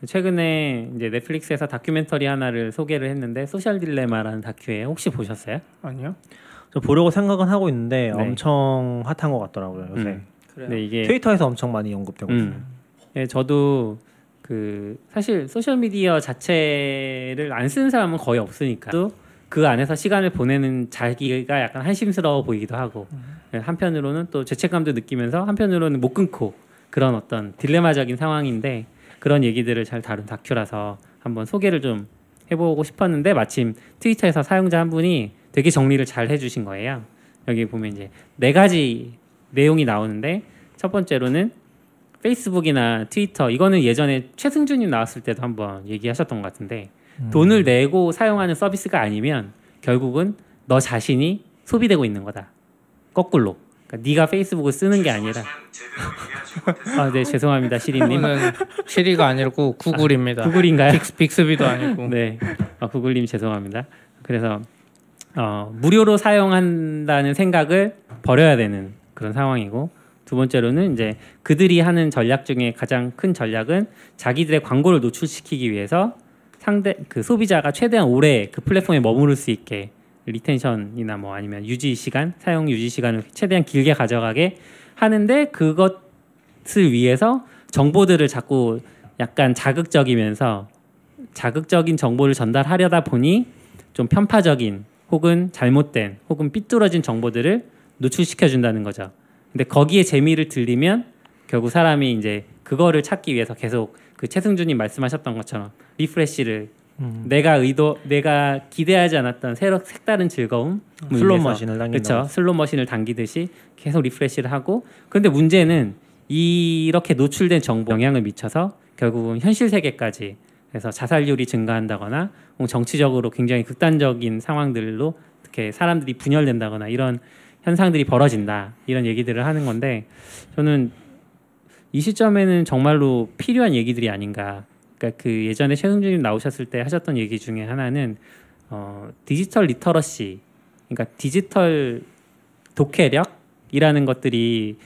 최근에 이제 넷플릭스에서 다큐멘터리 하나를 소개를 했는데 소셜 딜레마라는 다큐예요. 혹시 보셨어요? 아니요. 저 보려고 생각은 하고 있는데 네. 엄청 핫한 것 같더라고요 요새. 네, 이게 트위터에서 엄청 많이 언급되고 있어요. 네, 저도 그 사실 소셜 미디어 자체를 안 쓰는 사람은 거의 없으니까 또 그 안에서 시간을 보내는 자기가 약간 한심스러워 보이기도 하고 한편으로는 또 죄책감도 느끼면서 한편으로는 못 끊고 그런 어떤 딜레마적인 상황인데 그런 얘기들을 잘 다룬 다큐라서 한번 소개를 좀 해보고 싶었는데 마침 트위터에서 사용자 한 분이 되게 정리를 잘 해주신 거예요. 여기 보면 이제 4가지 내용이 나오는데 첫 번째로는 페이스북이나 트위터 이거는 예전에 최승준님 나왔을 때도 한번 얘기하셨던 것 같은데 돈을 내고 사용하는 서비스가 아니면 결국은 너 자신이 소비되고 있는 거다. 거꾸로. 그러니까 네가 페이스북을 쓰는 게 아니라 아, 네 죄송합니다 시리님. 시리가 아니고 구글입니다. 아, 구글인가요? 빅스비도 아니고. 네, 구글님 죄송합니다. 그래서 무료로 사용한다는 생각을 버려야 되는 그런 상황이고 두 번째로는 이제 그들이 하는 전략 중에 가장 큰 전략은 자기들의 광고를 노출시키기 위해서 그 소비자가 최대한 오래 그 플랫폼에 머무를 수 있게 리텐션이나 뭐 아니면 유지 시간, 사용 유지 시간을 최대한 길게 가져가게 하는데 그것을 위해서 정보들을 자꾸 약간 자극적이면서 자극적인 정보를 전달하려다 보니 좀 편파적인 혹은 잘못된 혹은 삐뚤어진 정보들을 노출시켜준다는 거죠. 근데 거기에 재미를 들리면 결국 사람이 이제 그거를 찾기 위해서 계속 그 최승준님 말씀하셨던 것처럼 리프레시를 내가 기대하지 않았던 새로 색다른 즐거움 슬롯 머신을 당긴다. 그렇죠. 슬롯 머신을 당기듯이 계속 리프레시를 하고 그런데 문제는 이렇게 노출된 정보 영향을 미쳐서 결국은 현실 세계까지 그래서 자살률이 증가한다거나 정치적으로 굉장히 극단적인 상황들로 이렇게 사람들이 분열된다거나 이런 현상들이 벌어진다, 이런 얘기들을 하는 건데, 저는 이 시점에는 정말로 필요한 얘기들이 아닌가. 그러니까 그 예전에 최승준님 나오셨을 때 하셨던 얘기 중에 하나는 디지털 리터러시, 그러니까 디지털 독해력이라는 것들이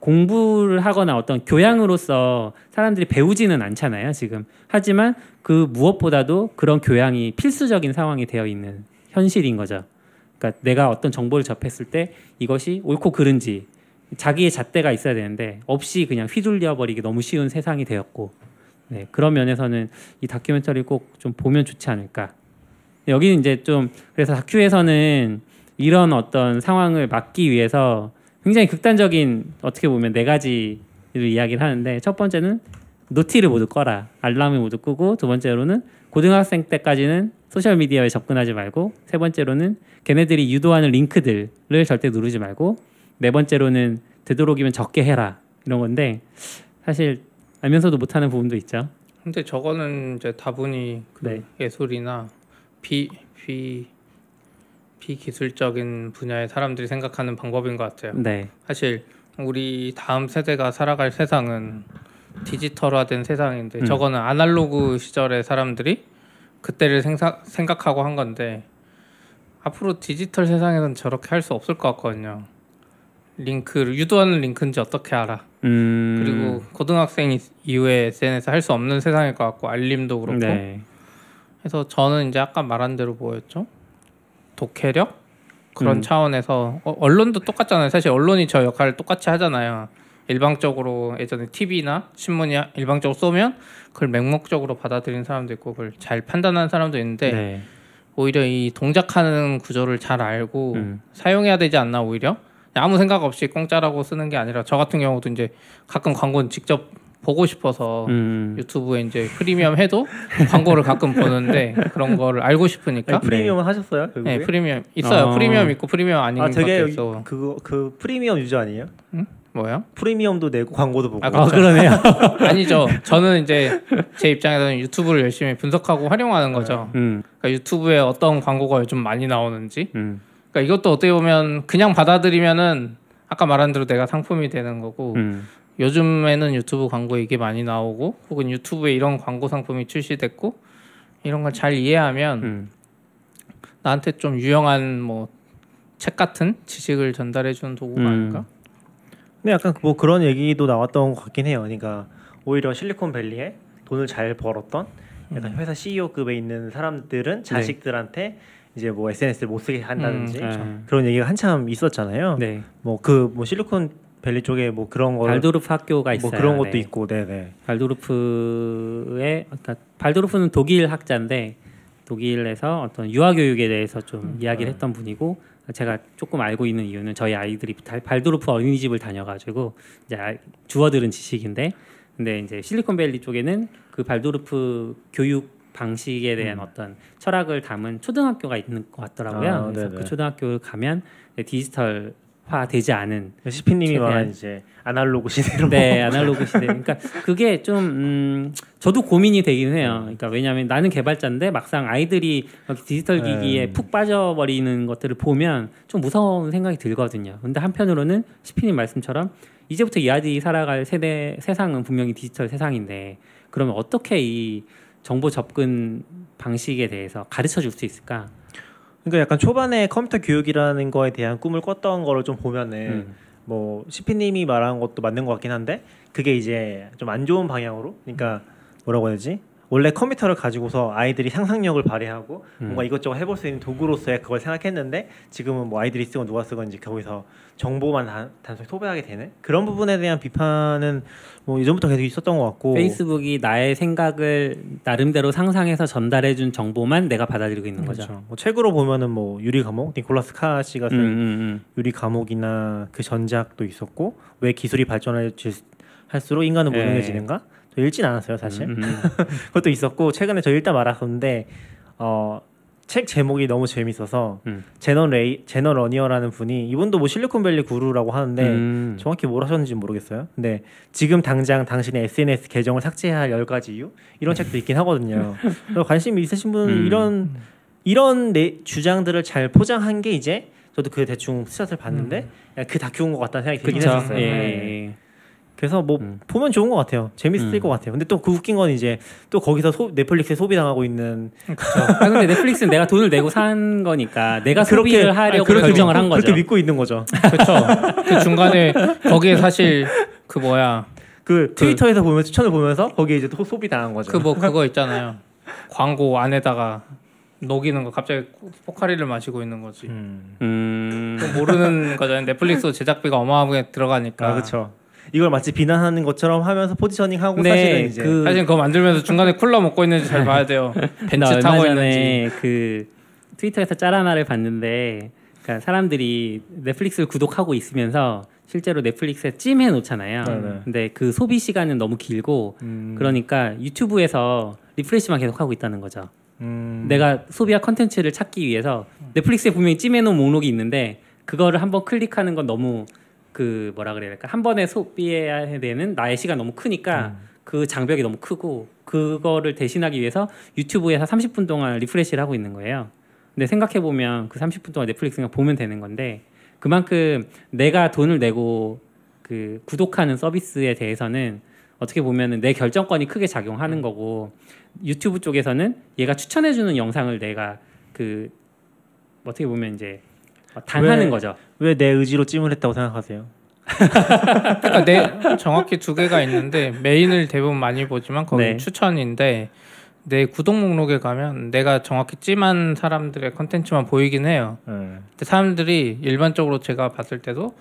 공부를 하거나 어떤 교양으로서 사람들이 배우지는 않잖아요, 지금. 하지만 그 무엇보다도 그런 교양이 필수적인 상황이 되어 있는 현실인 거죠. 그러니까 내가 어떤 정보를 접했을 때 이것이 옳고 그른지 자기의 잣대가 있어야 되는데 없이 그냥 휘둘려버리기 너무 쉬운 세상이 되었고, 네, 그런 면에서는 이 다큐멘터리를 꼭 좀 보면 좋지 않을까. 여기는 이제 좀 그래서 다큐에서는 이런 어떤 상황을 막기 위해서 굉장히 극단적인, 어떻게 보면 네 가지를 이야기를 하는데, 첫 번째는 노티를 모두 꺼라, 알람을 모두 끄고, 두 번째로는 고등학생 때까지는 소셜미디어에 접근하지 말고, 세 번째로는 걔네들이 유도하는 링크들을 절대 누르지 말고, 네 번째로는 되도록이면 적게 해라, 이런 건데 사실 알면서도 못하는 부분도 있죠. 근데 저거는 이제 다분히 그 네. 예술이나 비기술적인 분야의 사람들이 생각하는 방법인 것 같아요. 네. 사실 우리 다음 세대가 살아갈 세상은 디지털화된 세상인데 저거는 아날로그 시절의 사람들이 그때를 생각하고 한 건데, 앞으로 디지털 세상에서는 저렇게 할 수 없을 것 같거든요. 링크를 유도하는 링크인지 어떻게 알아? 그리고 고등학생 이후에 SNS 할 수 없는 세상일 것 같고, 알림도 그렇고. 네. 그래서 저는 이제 아까 말한 대로 뭐였죠? 독해력? 그런 차원에서 언론도 똑같잖아요. 사실 언론이 저 역할을 똑같이 하잖아요. 일방적으로 예전에 TV나 신문이 일방적으로 쏘면 그걸 맹목적으로 받아들이는 사람도 있고, 그걸 잘 판단하는 사람도 있는데 네. 오히려 이 동작하는 구조를 잘 알고 사용해야 되지 않나. 오히려 아무 생각 없이 공짜라고 쓰는 게 아니라, 저 같은 경우도 이제 가끔 광고는 직접 보고 싶어서 유튜브에 이제 프리미엄 해도 광고를 가끔 보는데 그런 거를 알고 싶으니까. 아니, 프리미엄 하셨어요? 결국에? 네, 프리미엄 있어요. 프리미엄 있고 프리미엄 아닌 것 같아서. 그 프리미엄 유저 아니에요? 응? 뭐요? 프리미엄도 내고 광고도 보고. 아, 그러네요. 아니죠. 저는 이제 제 입장에서는 유튜브를 열심히 분석하고 활용하는 거죠. 그러니까 유튜브에 어떤 광고가 요즘 많이 나오는지. 그러니까 이것도 어떻게 보면 그냥 받아들이면은 아까 말한 대로 내가 상품이 되는 거고. 요즘에는 유튜브 광고에 이게 많이 나오고, 혹은 유튜브에 이런 광고 상품이 출시됐고, 이런 걸 잘 이해하면 나한테 좀 유용한 뭐 책 같은 지식을 전달해주는 도구가 아닐까? 근데 약간 뭐 그런 얘기도 나왔던 것 같긴 해요. 그러니까 오히려 실리콘밸리에 돈을 잘 벌었던 약간 회사 CEO급에 있는 사람들은 자식들한테 네. 이제 뭐 SNS를 못 쓰게 한다든지 그런 얘기가 한참 있었잖아요. 네. 뭐 그 뭐 실리콘 벨리 쪽에 뭐 그런 거 발도르프 학교가 있어요. 뭐 그런 것도 네. 있고, 네네. 발도르프의, 그러니까 발도르프는 독일 학자인데 독일에서 어떤 유아 교육에 대해서 좀 이야기를 했던 분이고, 제가 조금 알고 있는 이유는 저희 아이들이 발도르프 어린이집을 다녀가지고 이제 주워들은 지식인데, 근데 이제 실리콘밸리 쪽에는 그 발도르프 교육 방식에 대한 어떤 철학을 담은 초등학교가 있는 것 같더라고요. 아, 그래서 그 초등학교를 가면 디지털 화 되지 않은, 시피님이 말한 이제 아날로그 시대로. 네, 아날로그 시대. 그러니까 그게 좀 저도 고민이 되긴 해요. 그러니까 왜냐하면 나는 개발자인데 막상 아이들이 디지털 기기에 푹 빠져버리는 것들을 보면 좀 무서운 생각이 들거든요. 근데 한편으로는 시피님 말씀처럼 이제부터 이 아이들이 살아갈 세대 세상은 분명히 디지털 세상인데, 그러면 어떻게 이 정보 접근 방식에 대해서 가르쳐 줄 수 있을까? 그러니까 약간 초반에 컴퓨터 교육이라는 거에 대한 꿈을 꿨던 거를 좀 보면은 뭐 시피님이 말한 것도 맞는 것 같긴 한데, 그게 이제 좀 안 좋은 방향으로, 그러니까 뭐라고 해야 되지? 원래 컴퓨터를 가지고서 아이들이 상상력을 발휘하고 뭔가 이것저것 해볼 수 있는 도구로서의 그걸 생각했는데, 지금은 뭐 아이들이 쓰건 누가 쓰건 이제 거기서 정보만 단순히 소비하게 되는 그런 부분에 대한 비판은 뭐 예전부터 계속 있었던 것 같고, 페이스북이 나의 생각을 나름대로 상상해서 전달해준 정보만 내가 받아들이고 있는 거죠. 그렇죠. 뭐 책으로 보면은 뭐 유리 감옥, 니콜라스 카 씨가 쓴 유리 감옥이나 그 전작도 있었고, 왜 기술이 발전할수록 인간은 무능해지는가? 읽진 않았어요 사실. 그것도 있었고, 최근에 저 일단 말았는데 책 제목이 너무 재밌어서 제너 러니어라는 분이, 이분도 뭐 실리콘밸리 구루라고 하는데 정확히 뭘 하셨는지 모르겠어요. 근데 지금 당장 당신의 SNS 계정을 삭제해야 할 10가지 이유? 이런 책도 있긴 하거든요. 그래서 관심 있으신 분은 이런 내 주장들을 잘 포장한 게, 이제 저도 그 대충 스샷을 봤는데 그 다 키운 것 같다는 생각이 들긴 했었어요. 예. 그래서 뭐 보면 좋은 것 같아요. 재밌을 것 같아요. 근데 또 그 웃긴 건 이제 또 거기서 넷플릭스에 소비당하고 있는. 아 근데 넷플릭스는 내가 돈을 내고 산 거니까 내가 소비를 하려고 결정을 한 거죠. 그렇게 믿고 있는 거죠. 그렇죠. 그 중간에 거기에 사실 그 뭐야 그 트위터에서 보면 추천을 보면서 거기에 이제 또 소비당한 거죠. 그 뭐 그거 있잖아요. 광고 안에다가 녹이는 거 갑자기 포카리를 마시고 있는 거지. 모르는 거잖아요. 넷플릭스 제작비가 어마어마하게 들어가니까. 아, 그렇죠. 이걸 마치 비난하는 것처럼 하면서 포지셔닝하고 네, 사실은 이제 사실 그거 만들면서 중간에 쿨러 먹고 있는지 잘 봐야 돼요. 벤츠 타고 있는지. 그 트위터에서 짤 하나를 봤는데, 그러니까 사람들이 넷플릭스를 구독하고 있으면서 실제로 넷플릭스에 찜해 놓잖아요. 네네. 근데 그 소비 시간은 너무 길고 그러니까 유튜브에서 리프레시만 계속하고 있다는 거죠. 내가 소비할 컨텐츠를 찾기 위해서 넷플릭스에 분명히 찜해 놓은 목록이 있는데 그거를 한번 클릭하는 건 너무 그 뭐라 그래야 될까, 한 번에 소비해야 되는 나의 시간 너무 크니까 그 장벽이 너무 크고, 그거를 대신하기 위해서 유튜브에서 30분 동안 리프레시를 하고 있는 거예요. 근데 생각해보면 그 30분 동안 넷플릭스 그냥 보면 되는 건데, 그만큼 내가 돈을 내고 그 구독하는 서비스에 대해서는 어떻게 보면 내 결정권이 크게 작용하는 거고, 유튜브 쪽에서는 얘가 추천해주는 영상을 내가 그 어떻게 보면 이제 당하는 거죠. 왜 내 의지로 찜을 했다고 생각하세요? 그러니까 정확히 두 개가 있는데, 메인을 대부분 많이 보지만 거기 네. 추천인데, 내 구독 목록에 가면 내가 정확히 찜한 사람들의 컨텐츠만 보이긴 해요. 근데 사람들이 일반적으로 제가 봤을 때도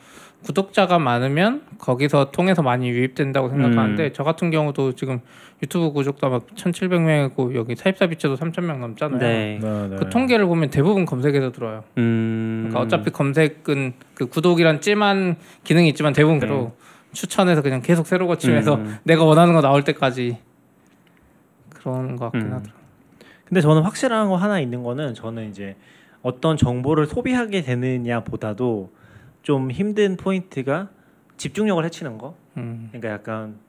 구독자가 많으면 거기서 통해서 많이 유입된다고 생각하는데 저 같은 경우도 지금 유튜브 구독자 막 1,700명이고 여기 사입사 비체도 3,000명 넘잖아요. 네. 그 통계를 보면 대부분 검색에서 들어요. 그러니까 어차피 검색은 그 구독이란 찜한 기능이 있지만 대부분 그대로 추천해서 그냥 계속 새로 고침해서 내가 원하는 거 나올 때까지 그런 것 같긴 하더라고요. 근데 저는 확실한 거 하나 있는 거는, 저는 이제 어떤 정보를 소비하게 되느냐 보다도 좀 힘든 포인트가 집중력을 해치는 거. 그러니까 약간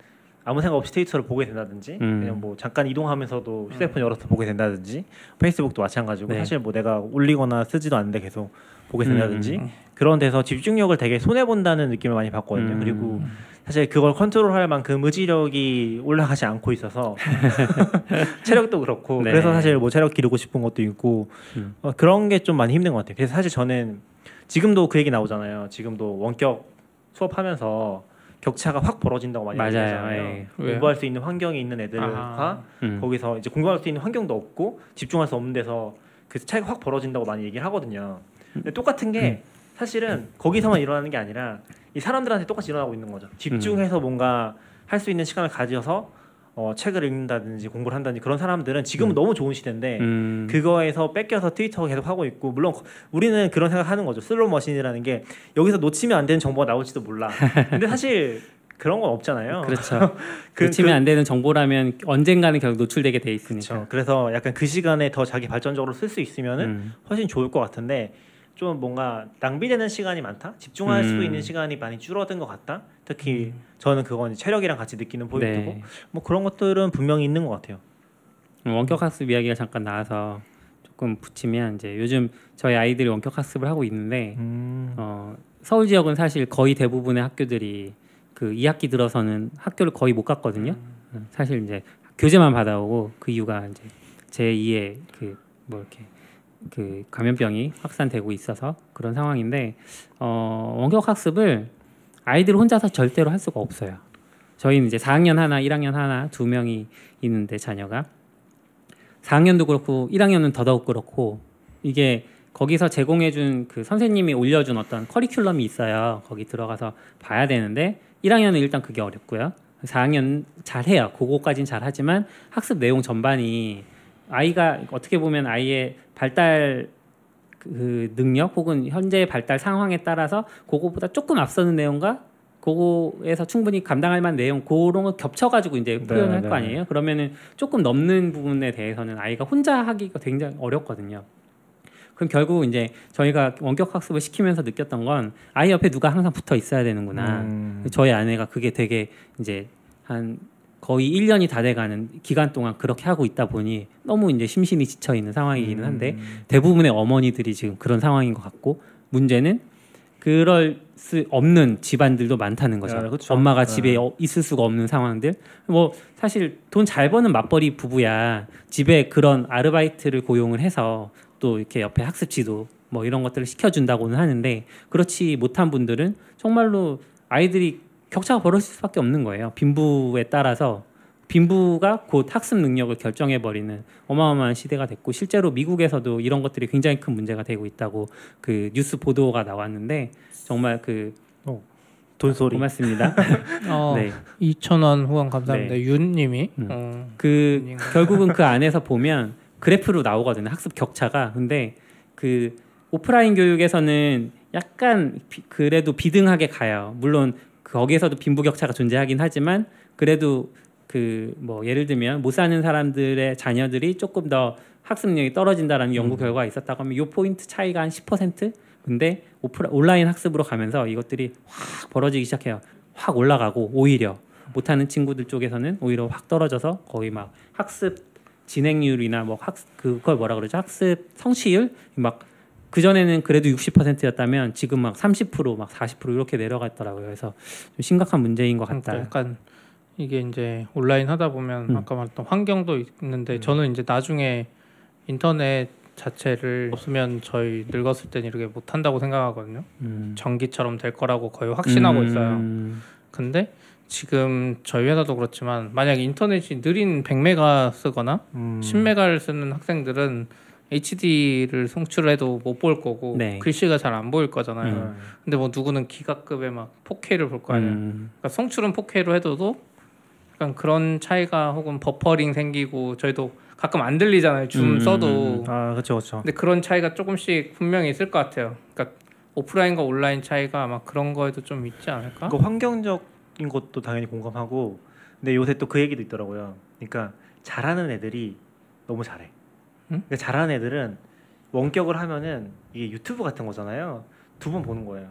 아무 생각 없이 트위터를 보게 된다든지 그냥 뭐 잠깐 이동하면서도 휴대폰 열어서 보게 된다든지, 페이스북도 마찬가지고 네. 사실 뭐 내가 올리거나 쓰지도 않는데 계속 보게 된다든지 그런 데서 집중력을 되게 손해본다는 느낌을 많이 받거든요. 그리고 사실 그걸 컨트롤할 만큼 의지력이 올라가지 않고 있어서 체력도 그렇고 네. 그래서 사실 뭐 체력 기르고 싶은 것도 있고 그런 게 좀 많이 힘든 것 같아요. 그래서 사실 저는 지금도 그 얘기 나오잖아요. 지금도 원격 수업하면서 격차가 확 벌어진다고 많이 얘기하잖아요. 공부할 수 있는 환경이 있는 애들과 거기서 이제 공부할 수 있는 환경도 없고 집중할 수 없는 데서 그 차이가 확 벌어진다고 많이 얘기를 하거든요. 근데 똑같은 게 사실은 거기서만 일어나는 게 아니라 이 사람들한테 똑같이 일어나고 있는 거죠. 집중해서 뭔가 할 수 있는 시간을 가져서 책을 읽는다든지 공부를 한다든지 그런 사람들은 지금은 너무 좋은 시대인데 그거에서 뺏겨서 트위터 계속 하고 있고, 물론 우리는 그런 생각하는 거죠. 슬롯 머신이라는 게 여기서 놓치면 안 되는 정보가 나올지도 몰라. 근데 사실 그런 건 없잖아요. 그렇죠. 놓치면 안 되는 정보라면 언젠가는 결국 노출되게 돼 있으니까. 그렇죠. 그래서 약간 그 시간에 더 자기 발전적으로 쓸 수 있으면은 훨씬 좋을 것 같은데, 좀 뭔가 낭비되는 시간이 많다? 집중할 수 있는 시간이 많이 줄어든 것 같다? 특히 저는 그건 체력이랑 같이 느끼는 포인트고 네. 뭐 그런 것들은 분명히 있는 것 같아요. 원격학습 이야기가 잠깐 나와서 조금 붙이면, 이제 요즘 저희 아이들이 원격학습을 하고 있는데 서울 지역은 사실 거의 대부분의 학교들이 그 2학기 들어서는 학교를 거의 못 갔거든요. 사실 이제 교재만 받아오고, 그 이유가 이제 제2의 그 뭐 이렇게 그 감염병이 확산되고 있어서 그런 상황인데, 원격 학습을 아이들 혼자서 절대로 할 수가 없어요. 저희는 이제 4학년 하나, 1학년 하나 두 명이 있는데, 자녀가 4학년도 그렇고 1학년은 더더욱 그렇고, 이게 거기서 제공해준 그 선생님이 올려준 어떤 커리큘럼이 있어요. 거기 들어가서 봐야 되는데 1학년은 일단 그게 어렵고요. 4학년 잘해요. 그거까지는 잘하지만 학습 내용 전반이 아이가 어떻게 보면 아이의 발달 그 능력 혹은 현재의 발달 상황에 따라서 그거보다 조금 앞서는 내용과 그거에서 충분히 감당할 만한 내용, 그런 걸 겹쳐가지고 이제 표현할 거 아니에요. 그러면은 조금 넘는 부분에 대해서는 아이가 혼자 하기가 굉장히 어렵거든요. 그럼 결국 이제 저희가 원격 학습을 시키면서 느꼈던 건 아이 옆에 누가 항상 붙어 있어야 되는구나. 저희 아내가 그게 되게 이제 한 거의 1년이 다 돼가는 기간 동안 그렇게 하고 있다 보니 너무 이제 심신이 지쳐 있는 상황이기는 한데 대부분의 어머니들이 지금 그런 상황인 것 같고, 문제는 그럴 수 없는 집안들도 많다는 거죠. 그렇죠. 엄마가 집에 있을 수가 없는 상황들. 뭐 사실 돈 잘 버는 맞벌이 부부야 집에 그런 아르바이트를 고용을 해서 또 이렇게 옆에 학습 지도 뭐 이런 것들을 시켜준다고는 하는데, 그렇지 못한 분들은 정말로 아이들이 격차가 벌어질 수밖에 없는 거예요. 빈부에 따라서 빈부가 곧 학습 능력을 결정해버리는 어마어마한 시대가 됐고, 실제로 미국에서도 이런 것들이 굉장히 큰 문제가 되고 있다고 그 뉴스 보도가 나왔는데 정말 그 돈소리 고맙습니다. 2,000원 후원 감사합니다. 네. 윤님이 그 결국은 그 안에서 보면 그래프로 나오거든요, 학습 격차가. 근데 그 오프라인 교육에서는 약간 그래도 비등하게 가요. 물론 거기에서도 빈부 격차가 존재하긴 하지만 그래도 그 뭐 예를 들면 못 사는 사람들의 자녀들이 조금 더 학습력이 떨어진다라는 연구 결과가 있었다고 하면 이 포인트 차이가 한 10%? 근데 온라인 학습으로 가면서 이것들이 확 벌어지기 시작해요. 확 올라가고 오히려 못하는 친구들 쪽에서는 오히려 확 떨어져서 거의 막 학습 진행률이나 뭐 학습 그걸 뭐라 그러죠? 학습 성취율? 막 그전에는 그래도 60%였다면 지금 막 30% 막 40% 이렇게 내려갔더라고요. 그래서 좀 심각한 문제인 것 같다. 약간 이게 이제 온라인 하다 보면 아까 말했던 환경도 있는데 저는 이제 나중에 인터넷 자체를 없으면 저희 늙었을 땐 이렇게 못한다고 생각하거든요. 전기처럼 될 거라고 거의 확신하고 있어요. 근데 지금 저희 회사도 그렇지만 만약에 인터넷이 느린 100메가 쓰거나 10메가를 쓰는 학생들은 HD를 송출해도 못 볼 거고 글씨가 잘 안 보일 거잖아요. 근데 뭐 누구는 기가급의 막 4K를 볼 거 아니에요. 그러니까 송출은 4K로 해둬도 약간 그런 차이가, 혹은 버퍼링 생기고 저희도 가끔 안 들리잖아요. 줌 써도. 아 그렇죠. 근데 그런 차이가 조금씩 분명히 있을 것 같아요. 그러니까 오프라인과 온라인 차이가 아마 그런 거에도 좀 있지 않을까? 그 환경적인 것도 당연히 공감하고, 근데 요새 또 그 얘기도 있더라고요. 그러니까 잘하는 애들이 너무 잘해. 그러니까 잘하는 애들은 원격을 하면은 이게 유튜브 같은 거잖아요. 두 번 보는 거예요.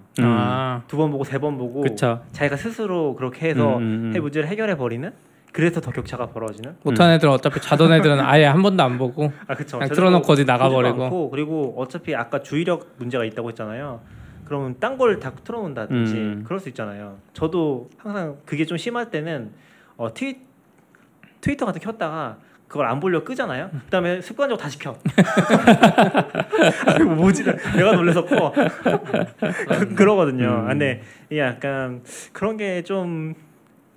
두 번 보고 세 번 보고. 그쵸. 자기가 스스로 그렇게 해서 문제를 해결해 버리는. 그래서 더 격차가 벌어지는. 못한 애들은 어차피 자던 애들은 아예 한 번도 안 보고 그냥 틀어놓고 어디 나가버리고. 그리고 어차피 아까 주의력 문제가 있다고 했잖아요. 그러면 딴 걸 다 틀어놓는다든지 그럴 수 있잖아요. 저도 항상 그게 좀 심할 때는 트위터 같은 켰다가 그걸 안 보려고 끄잖아요. 그다음에 습관적으로 다시 켜. 아이고 뭐지? 내가 놀라서 꺼. 그러거든요. 근데 약간 그런 게 좀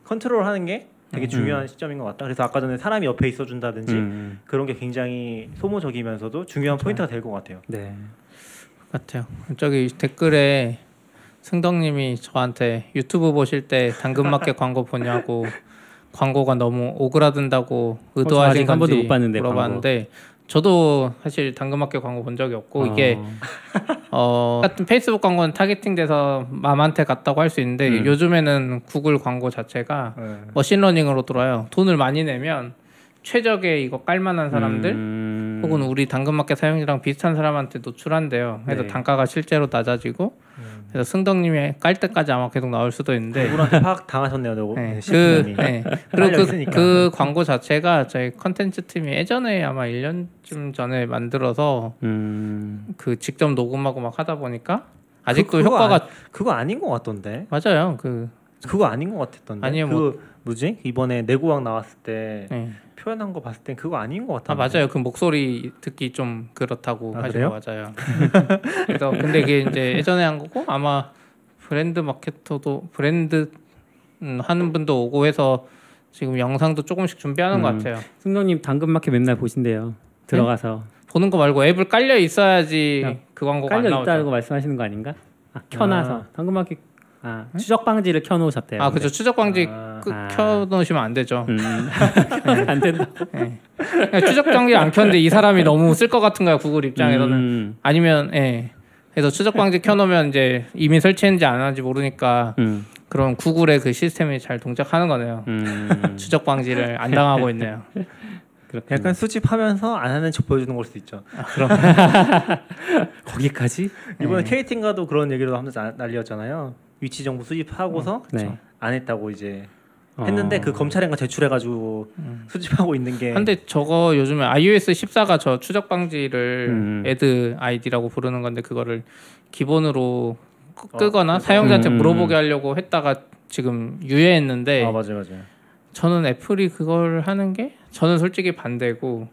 컨트롤하는 게 되게 중요한 시점인 것 같다. 그래서 아까 전에 사람이 옆에 있어준다든지 그런 게 굉장히 소모적이면서도 중요한 포인트가 될 것 같아요. 네, 같아요. 저기 댓글에 승덕님이 저한테 유튜브 보실 때 당근마켓 광고 보냐고 광고가 너무 오그라든다고 의도하신 건지 물어봤는데 저도 사실 당근마켓 광고 본 적이 없고 이게 같은 페이스북 광고는 타겟팅돼서 맘한테 갔다고 할 수 있는데 요즘에는 구글 광고 자체가 머신러닝으로 돌아요. 돈을 많이 내면 최적의 이거 깔만한 사람들 혹은 우리 당근마켓 사용자랑 비슷한 사람한테 노출한대요. 그래서 단가가 실제로 낮아지고 그래서 승덕님이 깔 때까지 아마 계속 나올 수도 있는데 누구한테 파악 당하셨네요. 그리고 그 광고 자체가 저희 컨텐츠 팀이 예전에 아마 1년쯤 전에 만들어서 그 직접 녹음하고 막 하다 보니까 아직도 효과가 그거 아닌 것 같던데. 맞아요. 그거 아닌 것 같았던데. 아니요, 뭐지? 이번에 내고왕 나왔을 때 표현한 거 봤을 땐 그거 아닌 것 같아요. 아 맞아요. 그 목소리 듣기 좀 그렇다고 하시고. 맞아요. 그래서 근데 이게 이제 예전에 한 거고 아마 브랜드 마케터도 브랜드 하는 분도 오고 해서 지금 영상도 조금씩 준비하는 것 같아요. 승동님 당근마켓 맨날 보신대요. 들어가서 보는 거 말고 앱을 깔려 있어야지 그 광고가 안 나오죠. 깔려 있다고 말씀하시는 거 아닌가? 켜놔서 당근마켓. 추적 방지를 켜놓으셨대요. 그렇죠. 추적 방지 켜놓으시면 안 되죠. 안 된다. 추적 방지 안 켰는데 이 사람이 너무 쓸 것 같은 거야 구글 입장에서는. 아니면 그래서 추적 방지 켜놓으면 이제 이미 설치했는지 안 하는지 모르니까 그럼 구글의 그 시스템이 잘 동작하는 거네요. 추적 방지를 안 당하고 있네요. 그렇군요. 약간 수집하면서 안 하는 척 보여주는 걸 수도 있죠. 그럼 거기까지? 이번에 네. KT인가도 그런 얘기를 하면서 난리였잖아요. 위치 정보 수집하고서 네. 안 했다고 이제 했는데 그 검찰행가 제출해가지고 수집하고 있는 게. 근데 저거 요즘에 iOS 14가 저 추적 방지를 애드 아이디라고 부르는 건데 그거를 기본으로 끄거나 사용자한테 물어보게 하려고 했다가 지금 유예했는데. 아 맞아요. 저는 애플이 그걸 하는 게 저는 솔직히 반대고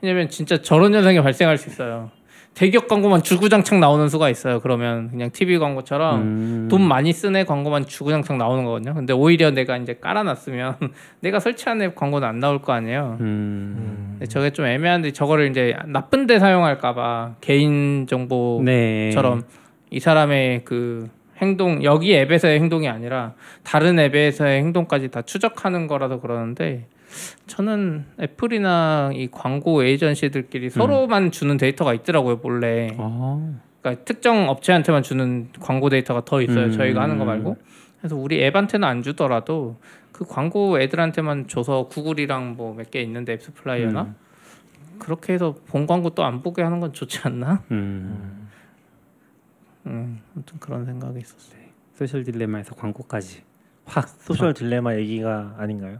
왜냐면 진짜 저런 현상이 발생할 수 있어요. 대기업 광고만 주구장창 나오는 수가 있어요. 그러면 그냥 TV 광고처럼 돈 많이 쓰네 광고만 주구장창 나오는 거거든요. 근데 오히려 내가 이제 깔아놨으면 내가 설치한 앱 광고는 안 나올 거 아니에요. 근데 저게 좀 애매한데 저거를 이제 나쁜데 사용할까봐 개인정보처럼 이 사람의 그 행동 여기 앱에서의 행동이 아니라 다른 앱에서의 행동까지 다 추적하는 거라서 그러는데 저는 애플이나 이 광고 에이전시들끼리 서로만 주는 데이터가 있더라고요 원래. 그러니까 특정 업체한테만 주는 광고 데이터가 더 있어요. 저희가 하는 거 말고. 그래서 우리 앱한테는 안 주더라도 그 광고 애들한테만 줘서 구글이랑 뭐 몇 개 있는데 앱스플라이어나 그렇게 해서 본 광고 또 안 보게 하는 건 좋지 않나? 아무튼 그런 생각이 있었어요. 소셜 딜레마에서 광고까지. 확 소셜 딜레마 얘기가 아닌가요?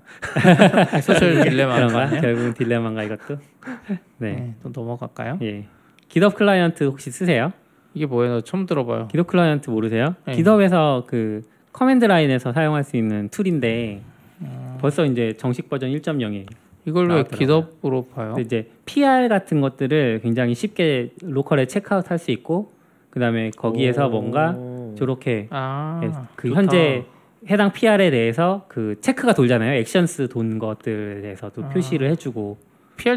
소셜 딜레마인가요? 결국 딜레마인가 이것도? 네, 또 넘어갈까요? 예. GitHub 클라이언트 혹시 쓰세요? 이게 뭐예요? 처음 들어봐요. GitHub 클라이언트 모르세요? 네. GitHub에서 그 커맨드 라인에서 사용할 수 있는 툴인데 벌써 이제 정식 버전 1.0이에요. 이걸 왜 GitHub으로 봐요? 이제 PR 같은 것들을 굉장히 쉽게 로컬에 체크아웃 할 수 있고 그다음에 거기에서 뭔가 저렇게 그 현재 해당 PR에 대해서 그 체크가 돌잖아요. 액션스 돈 것들에 대해서도 표시를 해주고. PR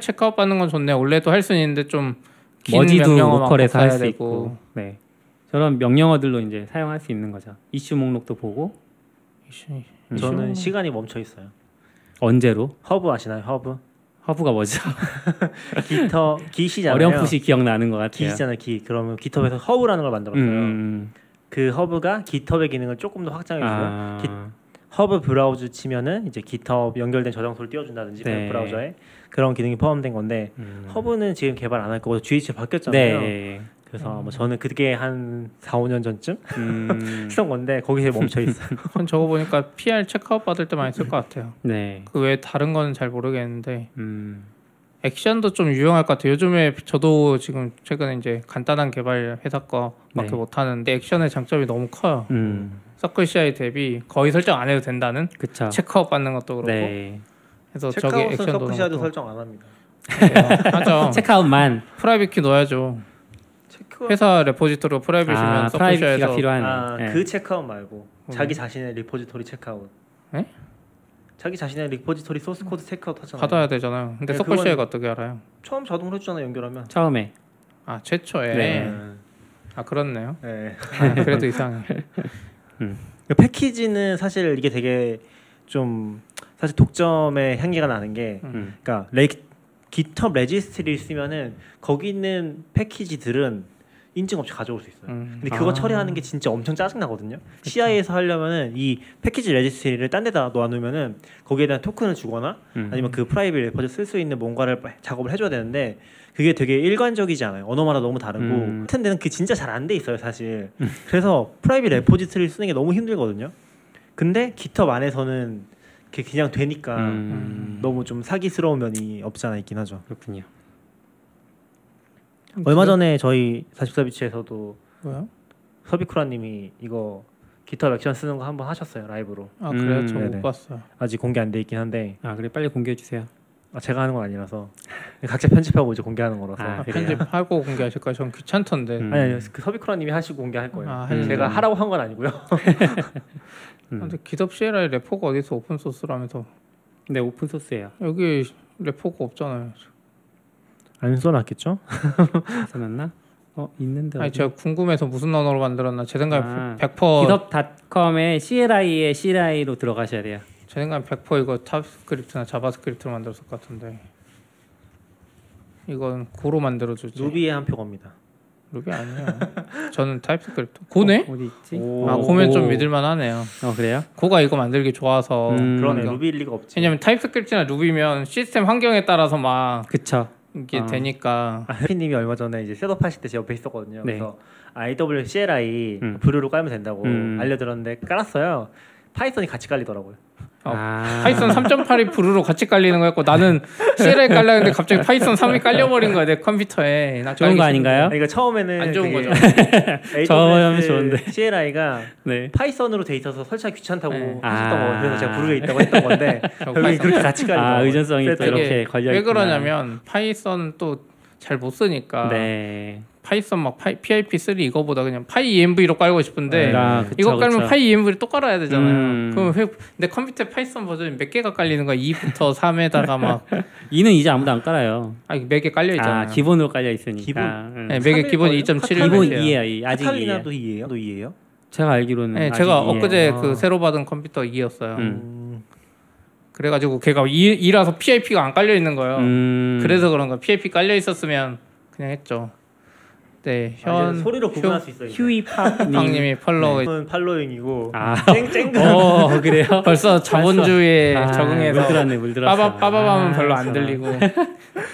체크아웃 받는 건 좋네. 원래도 할 수는 있는데 좀 머지도 로컬에서 할 수 있고. 네, 저런 명령어들로 이제 사용할 수 있는 거죠. 이슈 목록도 보고. 저는 시간이 멈춰 있어요. 언제로? 허브 아시나요? 허브. 허브가 뭐죠? 기시잖아요. 어렴풋이 기억나는 것 같아요. 기시잖아요. 그러면 깃허브에서 허브라는 걸 만들었어요. 그 허브가 깃허브의 기능을 조금 더 확장해주고 허브 브라우저 치면은 이제 깃허브 연결된 저장소를 띄워준다든지 브라우저에 그런 기능이 포함된 건데 허브는 지금 개발 안 할 거고 GH가 바뀌었잖아요. 그래서 뭐 저는 그게 한 4-5년 전쯤 쓰던 건데 거기에 멈춰 있어요. 저거 보니까 PR 체크아웃 받을 때 많이 쓸 것 같아요. 그 외에 다른 거는 잘 모르겠는데 액션도 좀 유용할 것 같아요. 요즘에 저도 지금 최근에 이제 간단한 개발 회사 거밖에 못 하는데 액션의 장점이 너무 커요. 서클 CI 대비 거의 설정 안 해도 된다는 체크아웃 받는 것도 그렇고. 그래서 저게 액션도 서클 CI도 설정 안 합니다. 하죠. 체크아웃만 프라이빗 키 넣어야죠. 회사 레포지토리로 프라이빗이면 서포셔에서 필요한 그 체크아웃 말고 자기 자신의 리포지토리 체크아웃. 네? 자기 자신의 리포지토리 소스 코드 체크아웃 하잖아요. 받아야 되잖아요. 근데 서포셔가 어떻게 알아요? 처음 자동으로 해주잖아요. 연결하면. 처음에. 최초에. 아 그렇네요. 그래도 이상해. 패키지는 사실 이게 되게 좀 사실 독점의 향기가 나는 게, 그러니까 GitHub 레지스트리를 쓰면은 거기 있는 패키지들은 인증업체 가져올 수 있어요. 근데 그거 처리하는 게 진짜 엄청 짜증나거든요. CI에서 하려면은 이 패키지 레지스트리를 딴 데다 놓아놓으면은 거기에 대한 토큰을 주거나 아니면 그 프라이빗 레퍼를 쓸 수 있는 뭔가를 작업을 해줘야 되는데 그게 되게 일관적이지 않아요. 언어마다 너무 다르고 같은 데는 그게 진짜 잘 안 돼 있어요 사실. 그래서 프라이빗 레포지트리를 쓰는 게 너무 힘들거든요. 근데 GitHub 안에서는 그게 그냥 되니까 너무 좀 사기스러운 면이 없지 않아 있긴 하죠. 그렇군요. 얼마 전에 저희 44비치에서도 서비쿠라님이 이거 GitHub 액션 쓰는 거 한번 하셨어요 라이브로. 그래요? 저 못 봤어요. 아직 공개 안 돼 있긴 한데. 그래 빨리 공개해 주세요. 제가 하는 건 아니라서 각자 편집하고 이제 공개하는 거라서. 편집하고 공개하실 거예요? 전 귀찮던데. 아니 그 서비쿠라님이 하시고 공개할 거예요. 제가 하라고 한 건 아니고요. 근데 GitHub CLI 레포가 어디서 오픈 소스라면서? 네 오픈 소스예요. 여기 레포가 없잖아요. 안 써놨겠죠? 써놨나? 있는데. 아니 제가 궁금해서 무슨 언어로 만들었나? 제 생각에 100% GitHub.com에 CLI에 CLI로 들어가셔야 돼요. 제 생각에 100% 이거 타입스크립트나 자바스크립트로 만들었을 것 같은데 이건 고로 만들어주지. 루비의 한 표겁니다. 루비 아니에요. 저는 타입스크립트. 고네? 어디 있지? 아, 고면 좀 믿을만 하네요. 그래요? 고가 이거 만들기 좋아서. 그러네. 루비일 리가 없지. 왜냐면 타입스크립트나 루비면 시스템 환경에 따라서 막 그쵸 이게 되니까. 피님이 얼마 전에 이제 셋업하실 때 제 옆에 있었거든요. 네. 그래서 AWS CLI 브루로 깔면 된다고 알려드렸는데 깔았어요. 파이썬이 같이 깔리더라고요. 파이썬 3.8이 브루로 같이 깔리는 거였고 나는 CLI 깔려는데 갑자기 파이썬 3이 깔려버린 거야 내 컴퓨터에. 좋은 거 아닌가요? 그러니까 처음에는 안 좋은 거죠. 처음에는 좋은데 CLI가 네. 파이썬으로 돼 있어서 설치하기 귀찮다고 하셨던 거예요. 그래서 제가 브루에 있다고 했던 건데 결국엔 그렇게 같이 깔리더라고요. 의존성이 또 이렇게 걸려있구나. 왜 그러냐면 파이썬 또 잘 못 쓰니까 네. 파이썬 막 PIP3 이거보다 그냥 PyENV로 깔고 싶은데 그쵸, 이거 깔면 그쵸. PyENV를 또 깔아야 되잖아요. 그럼 내 컴퓨터에 파이썬 버전이 몇 개가 깔리는 거야. 2부터 3에다가 막 2는 이제 아무도 안 깔아요. 아니 몇 개 깔려있잖아요. 기본으로 깔려있으니까. 기본. 네, 몇 개 기본 2.7이에요. 기본 2예요. 아직 2예요. 카탈리나도 2예요? 제가 알기로는 네, 아직 제가 2예요. 엊그제 그 새로 받은 컴퓨터 2였어요. 그래가지고 걔가 2라서 PIP가 안 깔려있는 거예요. 그래서 그런 거 PIP 깔려있었으면 그냥 했죠. 네, 소리로 구분할 수 있어요. 휴이팝님이 팔로우. 저는 팔로잉이고 쨍쨍가. 그래요? 벌써 자본주의에 적응해서 물들었네. 빠바밤은 별로 안 들리고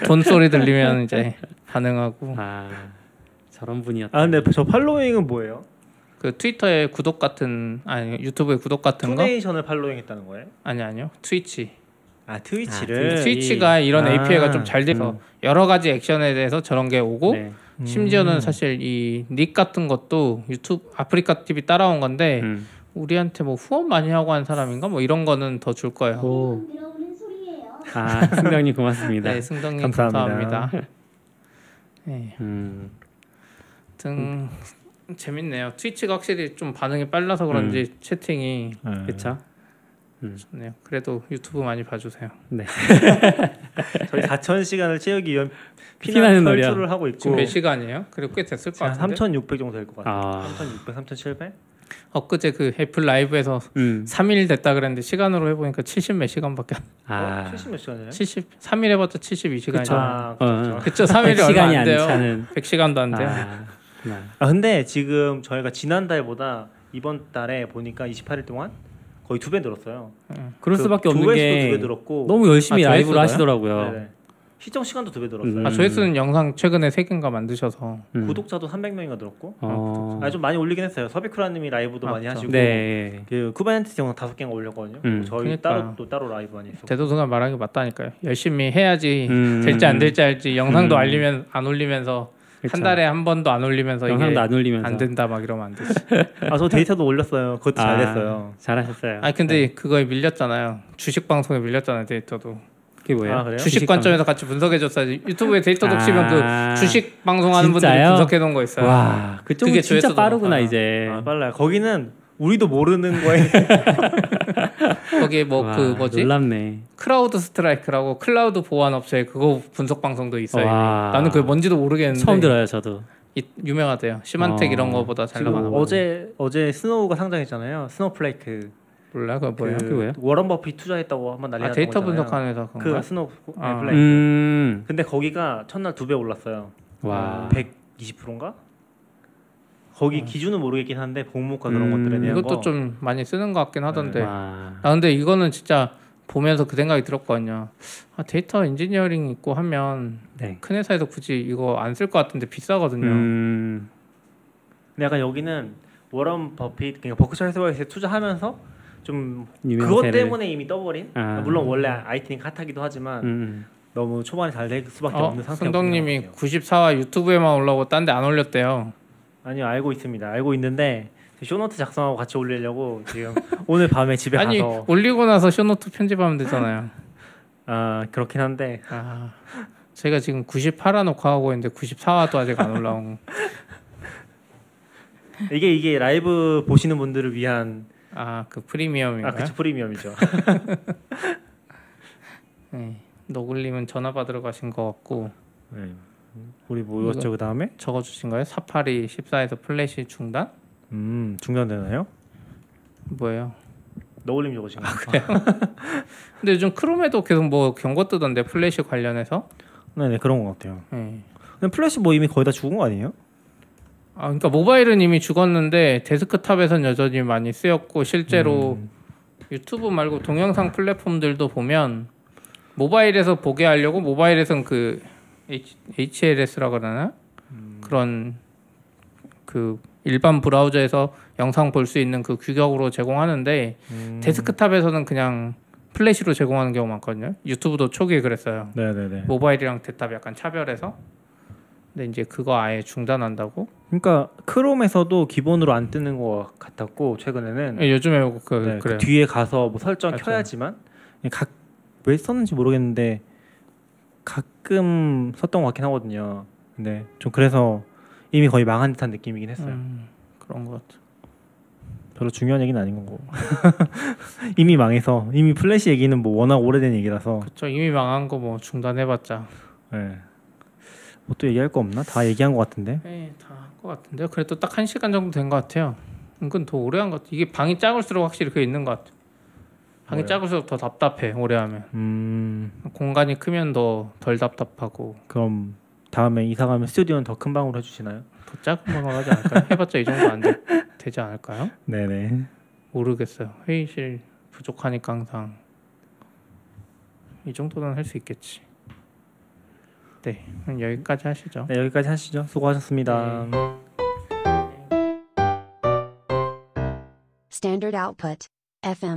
돈 소리 들리면 이제 반응하고. 저런 분이었다. 근데 저 팔로잉은 뭐예요? 그 트위터에 구독 같은 아니 유튜브에 구독 같은 거? 투네이션을 팔로잉했다는 거예요? 아니요. 트위치. 트위치를. 트위치가 이런 API가 좀 잘 돼서 여러 가지 액션에 대해서 저런 게 오고. 네. 심지어는 사실 이 닉 같은 것도 유튜브 아프리카 TV 따라온 건데 우리한테 뭐 후원 많이 하고 한 사람인가 뭐 이런 거는 더 줄 거예요. 승덕님 고맙습니다. 네, 승덕님 감사합니다. 네. 등 재밌네요. 트위치가 확실히 좀 반응이 빨라서 그런지 채팅이 그쵸? 좋네요. 그래도 유튜브 많이 봐주세요. 네. 저희 4,000시간을 채우기 위한 피난 탈출을 하고 있고. 지금 몇 시간이에요? 그리고 꽤 됐을 것 같은데. 3,600 정도 될 것 같아요. 3,600, 3,700? 엊그제 그 애플 라이브에서 3일 됐다 그랬는데 시간으로 해보니까 70몇 시간밖에 안. 70몇 시간이에요? 3일 해봤자 72시간이죠. 그쵸. 3일이 얼마 안 돼요. 100시간도 안 돼요. 근데 지금 저희가 지난달보다 이번 달에 보니까 28일 동안 거의 2배 늘었어요. 그럴 수밖에 없는 게 2배 늘었고 너무 열심히 라이브를 하시더라고요. 네네. 시청 시간도 2배 늘었어요. 조회수는 영상 최근에 3개인가 만드셔서 구독자도 300명인가 늘었고 좀 많이 올리긴 했어요. 서비쿠라님이 라이브도 많이 하시고 네. 그 쿠버네티스 영상 5개인가 올렸거든요. 저희 그러니까. 따로 라이브 많이 했어요. 대도수가 말한 게 맞다니까요. 열심히 해야지 될지 안 될지 알지. 영상도 알리면 안 올리면서 그쵸. 한 달에 한 번도 안 올리면서 영상도 안 올리면서 안 된다 막 이러면 안 되지. 저 데이터도 올렸어요. 그것도 잘 됐어요. 잘하셨어요. 근데 네. 그거에 밀렸잖아요. 주식 방송에 밀렸잖아요. 데이터도. 그게 뭐예요? 그래요? 주식 관점에서 같이 분석해줬어야지. 유튜브에 데이터 독치면 그 주식 방송하는 분들이 분석해놓은 거 있어요. 와, 그쪽이 진짜 빠르구나 높아. 이제. 빨라요. 거기는 우리도 모르는 거에. 거기에 그 뭐지? 놀랍네. 크라우드 스트라이크라고 클라우드 보안 업체 그거 분석 방송도 있어요. 나는 그게 뭔지도 모르겠는데. 처음 들어요, 저도. 유명하대요. 시만텍 이런 거보다 잘 나가나. 어제 스노우가 상장했잖아요. 스노우플레이크. 몰라 그거 뭐예요? 그거예요? 워런 버핏 투자했다고 한번 난리 났던 거잖아요. 데이터 분석하는 회사 그건가? 그 스노우플레이크. 근데 거기가 첫날 2배 올랐어요. 120%인가? 거기 기준은 모르겠긴 한데 공모가 그런 것들에 대한 이것도 좀 많이 쓰는 것 같긴 하던데. 근데 이거는 진짜 보면서 그 생각이 들었거든요. 데이터 엔지니어링 있고 하면 큰 회사에서 굳이 이거 안 쓸 것 같은데 비싸거든요. 근데 약간 여기는 워런 버핏 그냥 버크셔 해서웨이에 투자하면서 좀 그것 때문에 이미 떠버린. 물론 원래 IT니까 핫하기도 하지만. 너무 초반에 잘 될 수밖에 없는 상태. 선덕님이 94화 유튜브에만 올라오고 딴 데 안 올렸대요. 아니요, 알고 있습니다. 알고 있는데 쇼노트 작성하고 같이 올리려고 지금 오늘 밤에 집에 가서 올리고 나서 쇼노트 편집하면 되잖아요. 그렇긴 한데 제가 지금 98화 녹화하고 있는데 94화도 아직 안 올라온. 이게 라이브 보시는 분들을 위한 그 프리미엄인가요? 그쵸, 프리미엄이죠. 네, 너굴님은 전화 받으러 가신 것 같고 우리 뭐였죠 그 다음에? 적어주신 거예요? 사파리 14에서 플래시 중단? 중단되나요? 뭐예요? 너울림 적으신 거예요? 그래요? 근데 요즘 크롬에도 계속 뭐 경고 뜨던데 플래시 관련해서? 네네 그런 것 같아요. 근데 플래시 뭐 이미 거의 다 죽은 거 아니에요? 아, 그러니까 모바일은 이미 죽었는데 데스크탑에선 여전히 많이 쓰였고 실제로 유튜브 말고 동영상 플랫폼들도 보면 모바일에서 보게 하려고 모바일에선 그 HLS라 그러나 그런 그 일반 브라우저에서 영상 볼 수 있는 그 규격으로 제공하는데 데스크탑에서는 그냥 플래시로 제공하는 경우 많거든요. 유튜브도 초기에 그랬어요. 네네네. 모바일이랑 데스크탑 약간 차별해서. 근데 이제 그거 아예 중단한다고? 그러니까 크롬에서도 기본으로 안 뜨는 것 같았고 최근에는. 예, 요즘에 그 뒤에 가서 뭐 설정 맞죠. 켜야지만 왜 썼는지 모르겠는데 가끔 썼던 것 같긴 하거든요. 근데 좀 그래서 이미 거의 망한 듯한 느낌이긴 했어요. 그런 것 같아. 별로 중요한 얘기는 아닌 거고. 이미 망해서 이미 플래시 얘기는 뭐 워낙 오래된 얘기라서. 그렇죠. 이미 망한 거 뭐 중단해봤자. 네. 뭐 또 얘기할 거 없나? 다 얘기한 것 같은데. 네, 다 할 것 같은데요. 그래도 딱 1시간 정도 된 것 같아요. 은근 더 오래 한 것 같아. 이게 방이 작을수록 확실히 그게 있는 것 같아. 방이 작을수록 더 답답해. 오래 하면. 공간이 크면 더 덜 답답하고. 그럼 다음에 이사 가면 스튜디오는 더 큰 방으로 해주시나요? 더 작은 방으로 하지 않을까요? 해봤자 이 정도 안 되지 않을까요? 네네. 모르겠어요. 회의실 부족하니까 항상 이 정도는 할 수 있겠지. 네, 그럼 여기까지 하시죠. 네, 여기까지 하시죠. 수고하셨습니다. 네. Standard Output FM